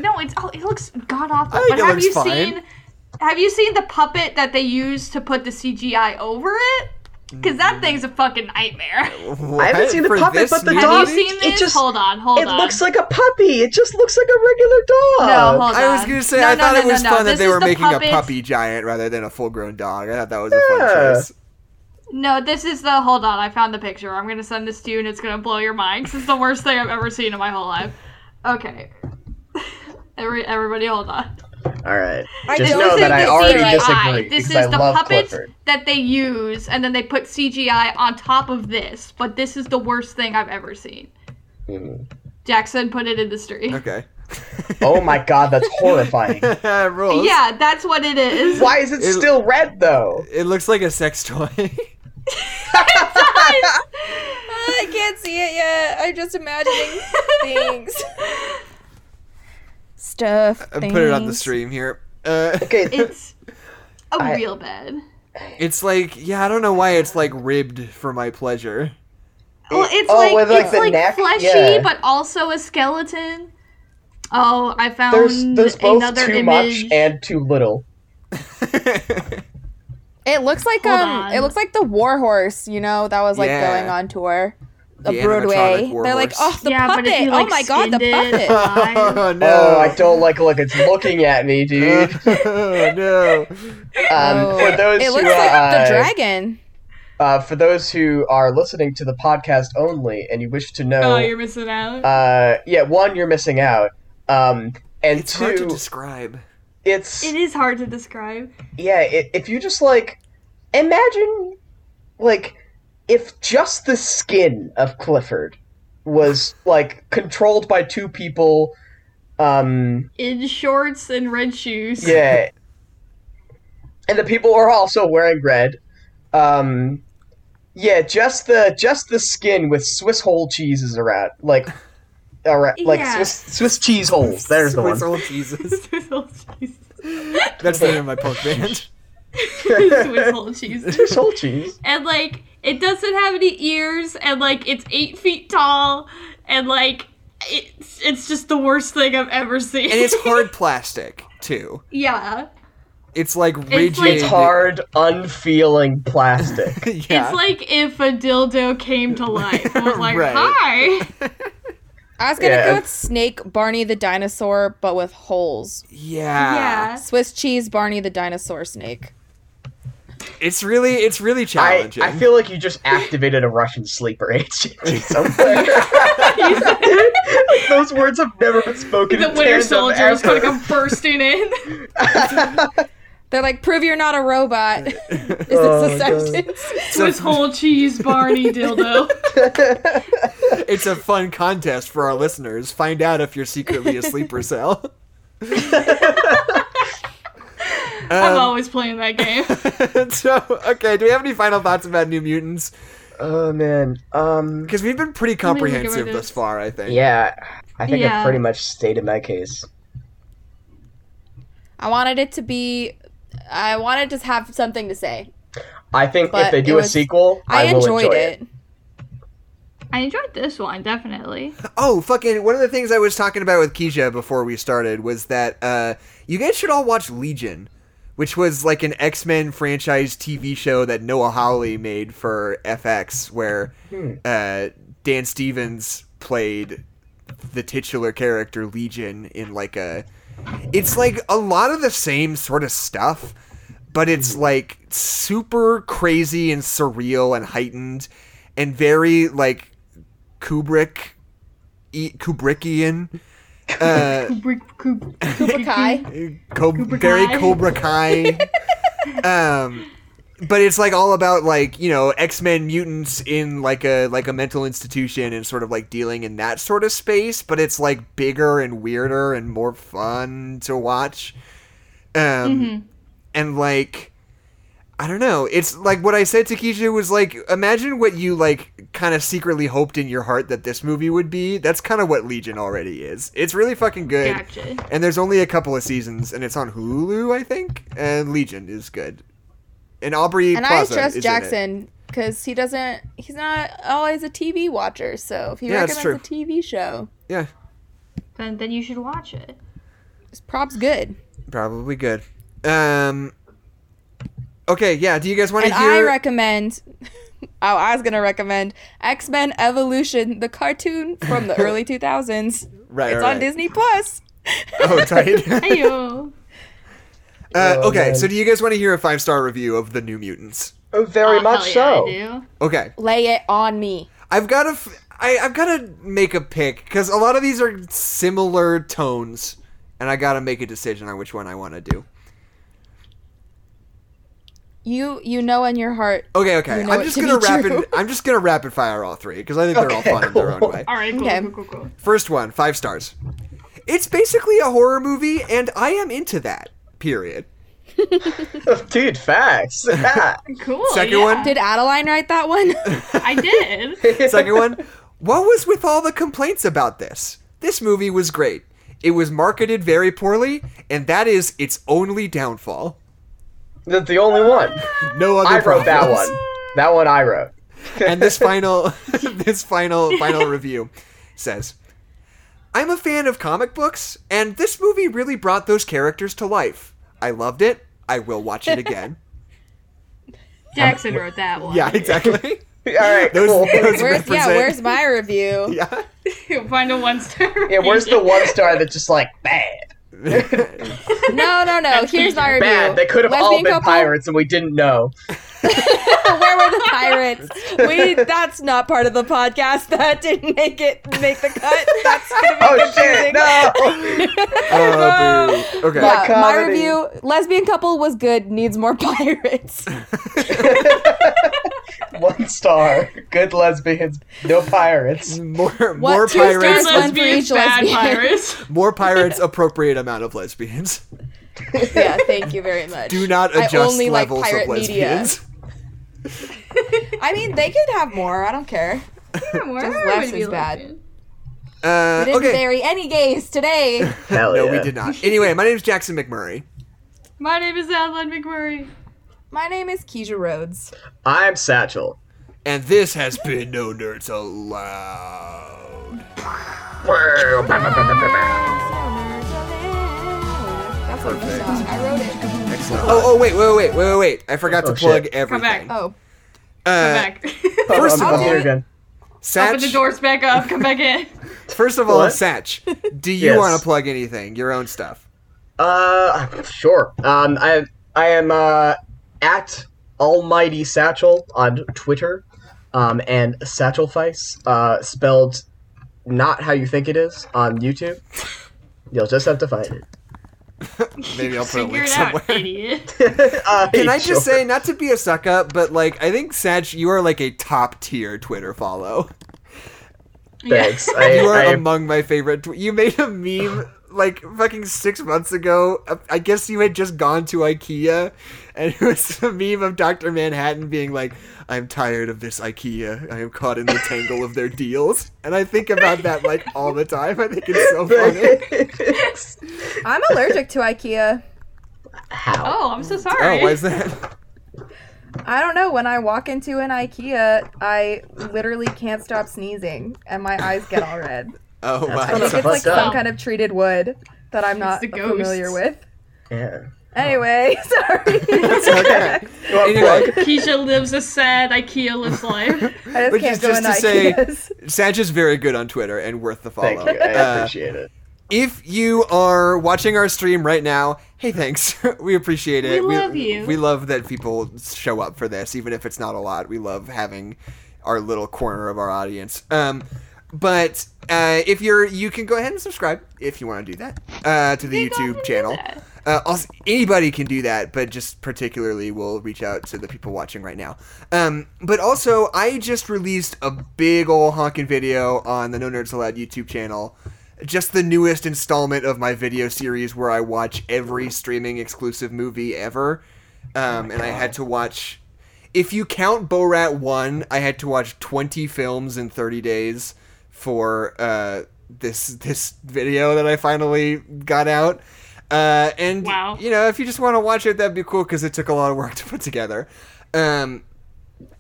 No, it looks god awful. But have you seen the puppet that they used to put the CGI over it? Because that thing's a fucking nightmare. What? I haven't seen the puppet, but the dog. Have you seen this? Hold on. It looks like a puppy. It just looks like a regular dog. No, hold on. I was gonna say I thought it was fun that they were making a puppy giant rather than a full-grown dog. I thought that was a fun choice. No, this is the. Hold on, I found the picture. I'm gonna send this to you, and it's gonna blow your mind. This is the worst thing I've ever seen in my whole life. Okay. Everybody hold on. All right. Just know that I already disagree. This is the puppets that they use, and then they put CGI on top of this. But this is the worst thing I've ever seen. Mm. Jackson put it in the stream. Okay. Oh my god, that's horrifying. Yeah, that's what it is. Why is it still red, though? It looks like a sex toy. I can't see it yet. I'm just imagining things. Stuff. I put it on the stream here. Okay, it's real bad. It's like, yeah, I don't know why it's like ribbed for my pleasure. Well, it's like fleshy, but also a skeleton. Oh, I found there's both another too image. Much and too little. It looks like it looks like the War Horse, you know, that was like going on tour. The Broadway. They're like, oh, the puppet. But you, like, oh my god, the puppet. Oh, no. Oh, I don't like look. It's looking at me, dude. Oh, no. For those it looks who, like the dragon. For those who are listening to the podcast only and you wish to know... Oh, you're missing out? Yeah, one, you're missing out. And it's two... It's hard to describe. It is hard to describe. Yeah, if you just, like... Imagine, like... If just the skin of Clifford was, like, controlled by two people, in shorts and red shoes. Yeah. And the people were also wearing red. Yeah, just the skin with Swiss whole cheeses around. Like Swiss cheese holes. There's the one. Swiss whole cheeses. Swiss whole cheeses. That's the name of my punk band. Swiss whole cheese. Swiss whole cheese. And, like... It doesn't have any ears, and, like, it's 8 feet tall, and, like, it's just the worst thing I've ever seen. And it's hard plastic, too. Yeah. It's, like, rigid. It's hard, unfeeling plastic. Yeah. It's like if a dildo came to life. I was like, hi! I was gonna go with Snake Barney the Dinosaur, but with holes. Yeah. Swiss cheese Barney the Dinosaur Snake. It's really challenging. I feel like you just activated a Russian sleeper agent somewhere. Those words have never been spoken. The Winter Soldier is going to come bursting in. They're like, prove you're not a robot. Is this a sentence? Swiss whole cheese Barney dildo. It's a fun contest for our listeners. Find out if you're secretly a sleeper cell. I'm always playing that game. So, okay, do we have any final thoughts about New Mutants? Oh, man. Because we've been pretty comprehensive thus far, I think. Yeah, I think I've pretty much stated my case. I wanted to have something to say. I think if they do a sequel, I will enjoy it. I enjoyed this one, definitely. Oh, fucking, one of the things I was talking about with Keisha before we started was that you guys should all watch Legion, which was like an X-Men franchise TV show that Noah Hawley made for FX, where Dan Stevens played the titular character Legion in like a... It's like a lot of the same sort of stuff, but it's like super crazy and surreal and heightened and very like Kubrickian. Cobra Kai. Very Cobra Kai. But it's like all about like, you know, X-Men mutants in like a mental institution and sort of like dealing in that sort of space, but it's like bigger and weirder and more fun to watch. And like, I don't know. It's like what I said to Keisha was like, imagine what you like kind of secretly hoped in your heart that this movie would be. That's kind of what Legion already is. It's really fucking good. Gotcha. And there's only a couple of seasons and it's on Hulu, I think. And Legion is good. And Aubrey and Plaza. And I trust Jackson because he's not always a TV watcher. So if he recommends a TV show. Yeah. Then you should watch it. It's probably good. Okay, yeah, do you guys want to hear... I was going to recommend X-Men Evolution, the cartoon from the early 2000s. It's on Disney+. Oh, tight. Hey-o. Okay, so do you guys want to hear a 5-star review of The New Mutants? Oh, very much so. I do. Okay. Lay it on me. I've got to make a pick, because a lot of these are similar tones and I gotta make a decision on which one I want to do. You know in your heart. Okay. You know I'm just gonna rapid fire all three because I think they're all fun in their own way. All right, cool. First one, 5 stars. It's basically a horror movie, and I am into that. Period. Dude, facts. Yeah. Cool. Second one. Did Adeline write that one? I did. Second one. What was with all the complaints about this? This movie was great. It was marketed very poorly, and that is its only downfall. That's the only one. No other. I wrote that one. That one I wrote. And this final review says, I'm a fan of comic books, and this movie really brought those characters to life. I loved it. I will watch it again. Jackson wrote that one. Yeah, exactly. All right, cool. Where's my review? Yeah. You'll find a 1-star review. Yeah, where's the 1-star that's just like, bad? No. Here's my review. Bad. They could have all been pirates and we didn't know. Where were the pirates? That's not part of the podcast. That didn't make the cut. That's gonna be confusing. Shit! No. Oh, okay. Wow, my review: lesbian couple was good. Needs more pirates. 1 star. Good lesbians. No pirates. More pirates. Lesbians, bad pirates. More pirates. Appropriate amount of lesbians. Yeah, thank you very much. Do not adjust levels of lesbians. I mean, they could have more. I don't care. Yeah, more. Just less is bad. We didn't bury any gays today. Hell no, yeah. We did not. Anyway, my name is Jackson McMurray. My name is Adeline McMurray. My name is Keisha Rhodes. I'm Satchel. And this has been No Nerds Allowed. That's what this song. I wrote it. Excellent. Wait. I forgot to plug everything. Come back. First of all, Satch. Open the doors back up. Come back in. First of all, Satch, do you want to plug anything? Your own stuff? Sure. I am at Almighty Satchel on Twitter, and Satchelfice, spelled not how you think it is, on YouTube. You'll just have to find it. Maybe I'll put a link somewhere. Idiot. Can I just say, not to be a suck up, but like, I think Satch, you are like a top tier Twitter follow. Thanks. You are among my favorite. You made a meme like fucking 6 months ago. I guess you had just gone to IKEA, and it was a meme of Dr. Manhattan being like, I'm tired of this IKEA. I am caught in the tangle of their deals. And I think about that like all the time. I think it's so funny. I'm allergic to IKEA. How? Oh, I'm so sorry. Oh, why is that? I don't know. When I walk into an IKEA, I literally can't stop sneezing and my eyes get all red. Oh, wow. I think it's like some kind of treated wood that I'm not familiar with. Yeah. Anyway, sorry. That's okay. Anyway. Keisha lives a sad IKEA lives life. I just which can't go into IKEAs. Satch is very good on Twitter and worth the follow. Thank you. I appreciate it. If you are watching our stream right now, hey, thanks. We appreciate it. We love you. We love that people show up for this, even if it's not a lot. We love having our little corner of our audience. But if you can go ahead and subscribe if you want to do that to the YouTube channel. Also, anybody can do that, but just particularly we'll reach out to the people watching right now. But also, I just released a big ol' honkin' video on the No Nerds Allowed YouTube channel. Just the newest installment of my video series where I watch every streaming exclusive movie ever. And I had to watch... If you count Borat 1, I had to watch 20 films in 30 days for this video that I finally got out. And, you know, if you just want to watch it, that'd be cool because it took a lot of work to put together. And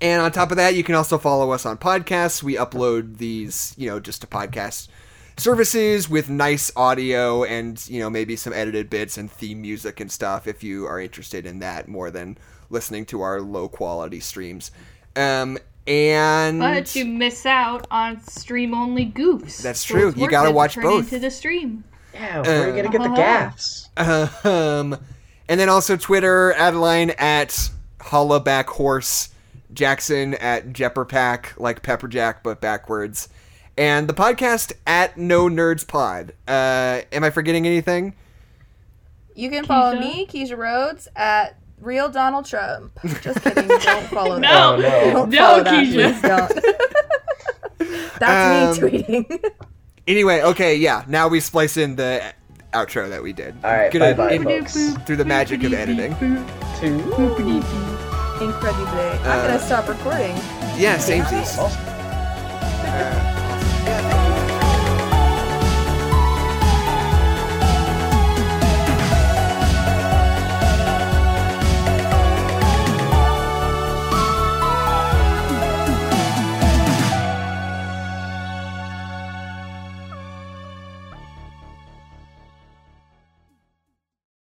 on top of that, you can also follow us on podcasts. We upload these, you know, just to podcast services with nice audio and, you know, maybe some edited bits and theme music and stuff if you are interested in that more than listening to our low quality streams. But you miss out on stream only goofs. That's true. So you got to watch both. Into the stream. Yeah, where are you going to get the gaffes? And then also Twitter, Adeline at hollabackhorse, Jackson at jepperpack, like pepperjack, but backwards. And the podcast at No Nerds Pod. Am I forgetting anything? You can follow me, Keisha Rhodes, at Real Donald Trump. Just kidding. Don't follow that. No, Keisha. Don't. That's me tweeting. Anyway, okay, yeah. Now we splice in the outro that we did. All right, bye-bye, folks. Through the magic of editing. Incredibly. I'm going to stop recording. Yeah, same piece.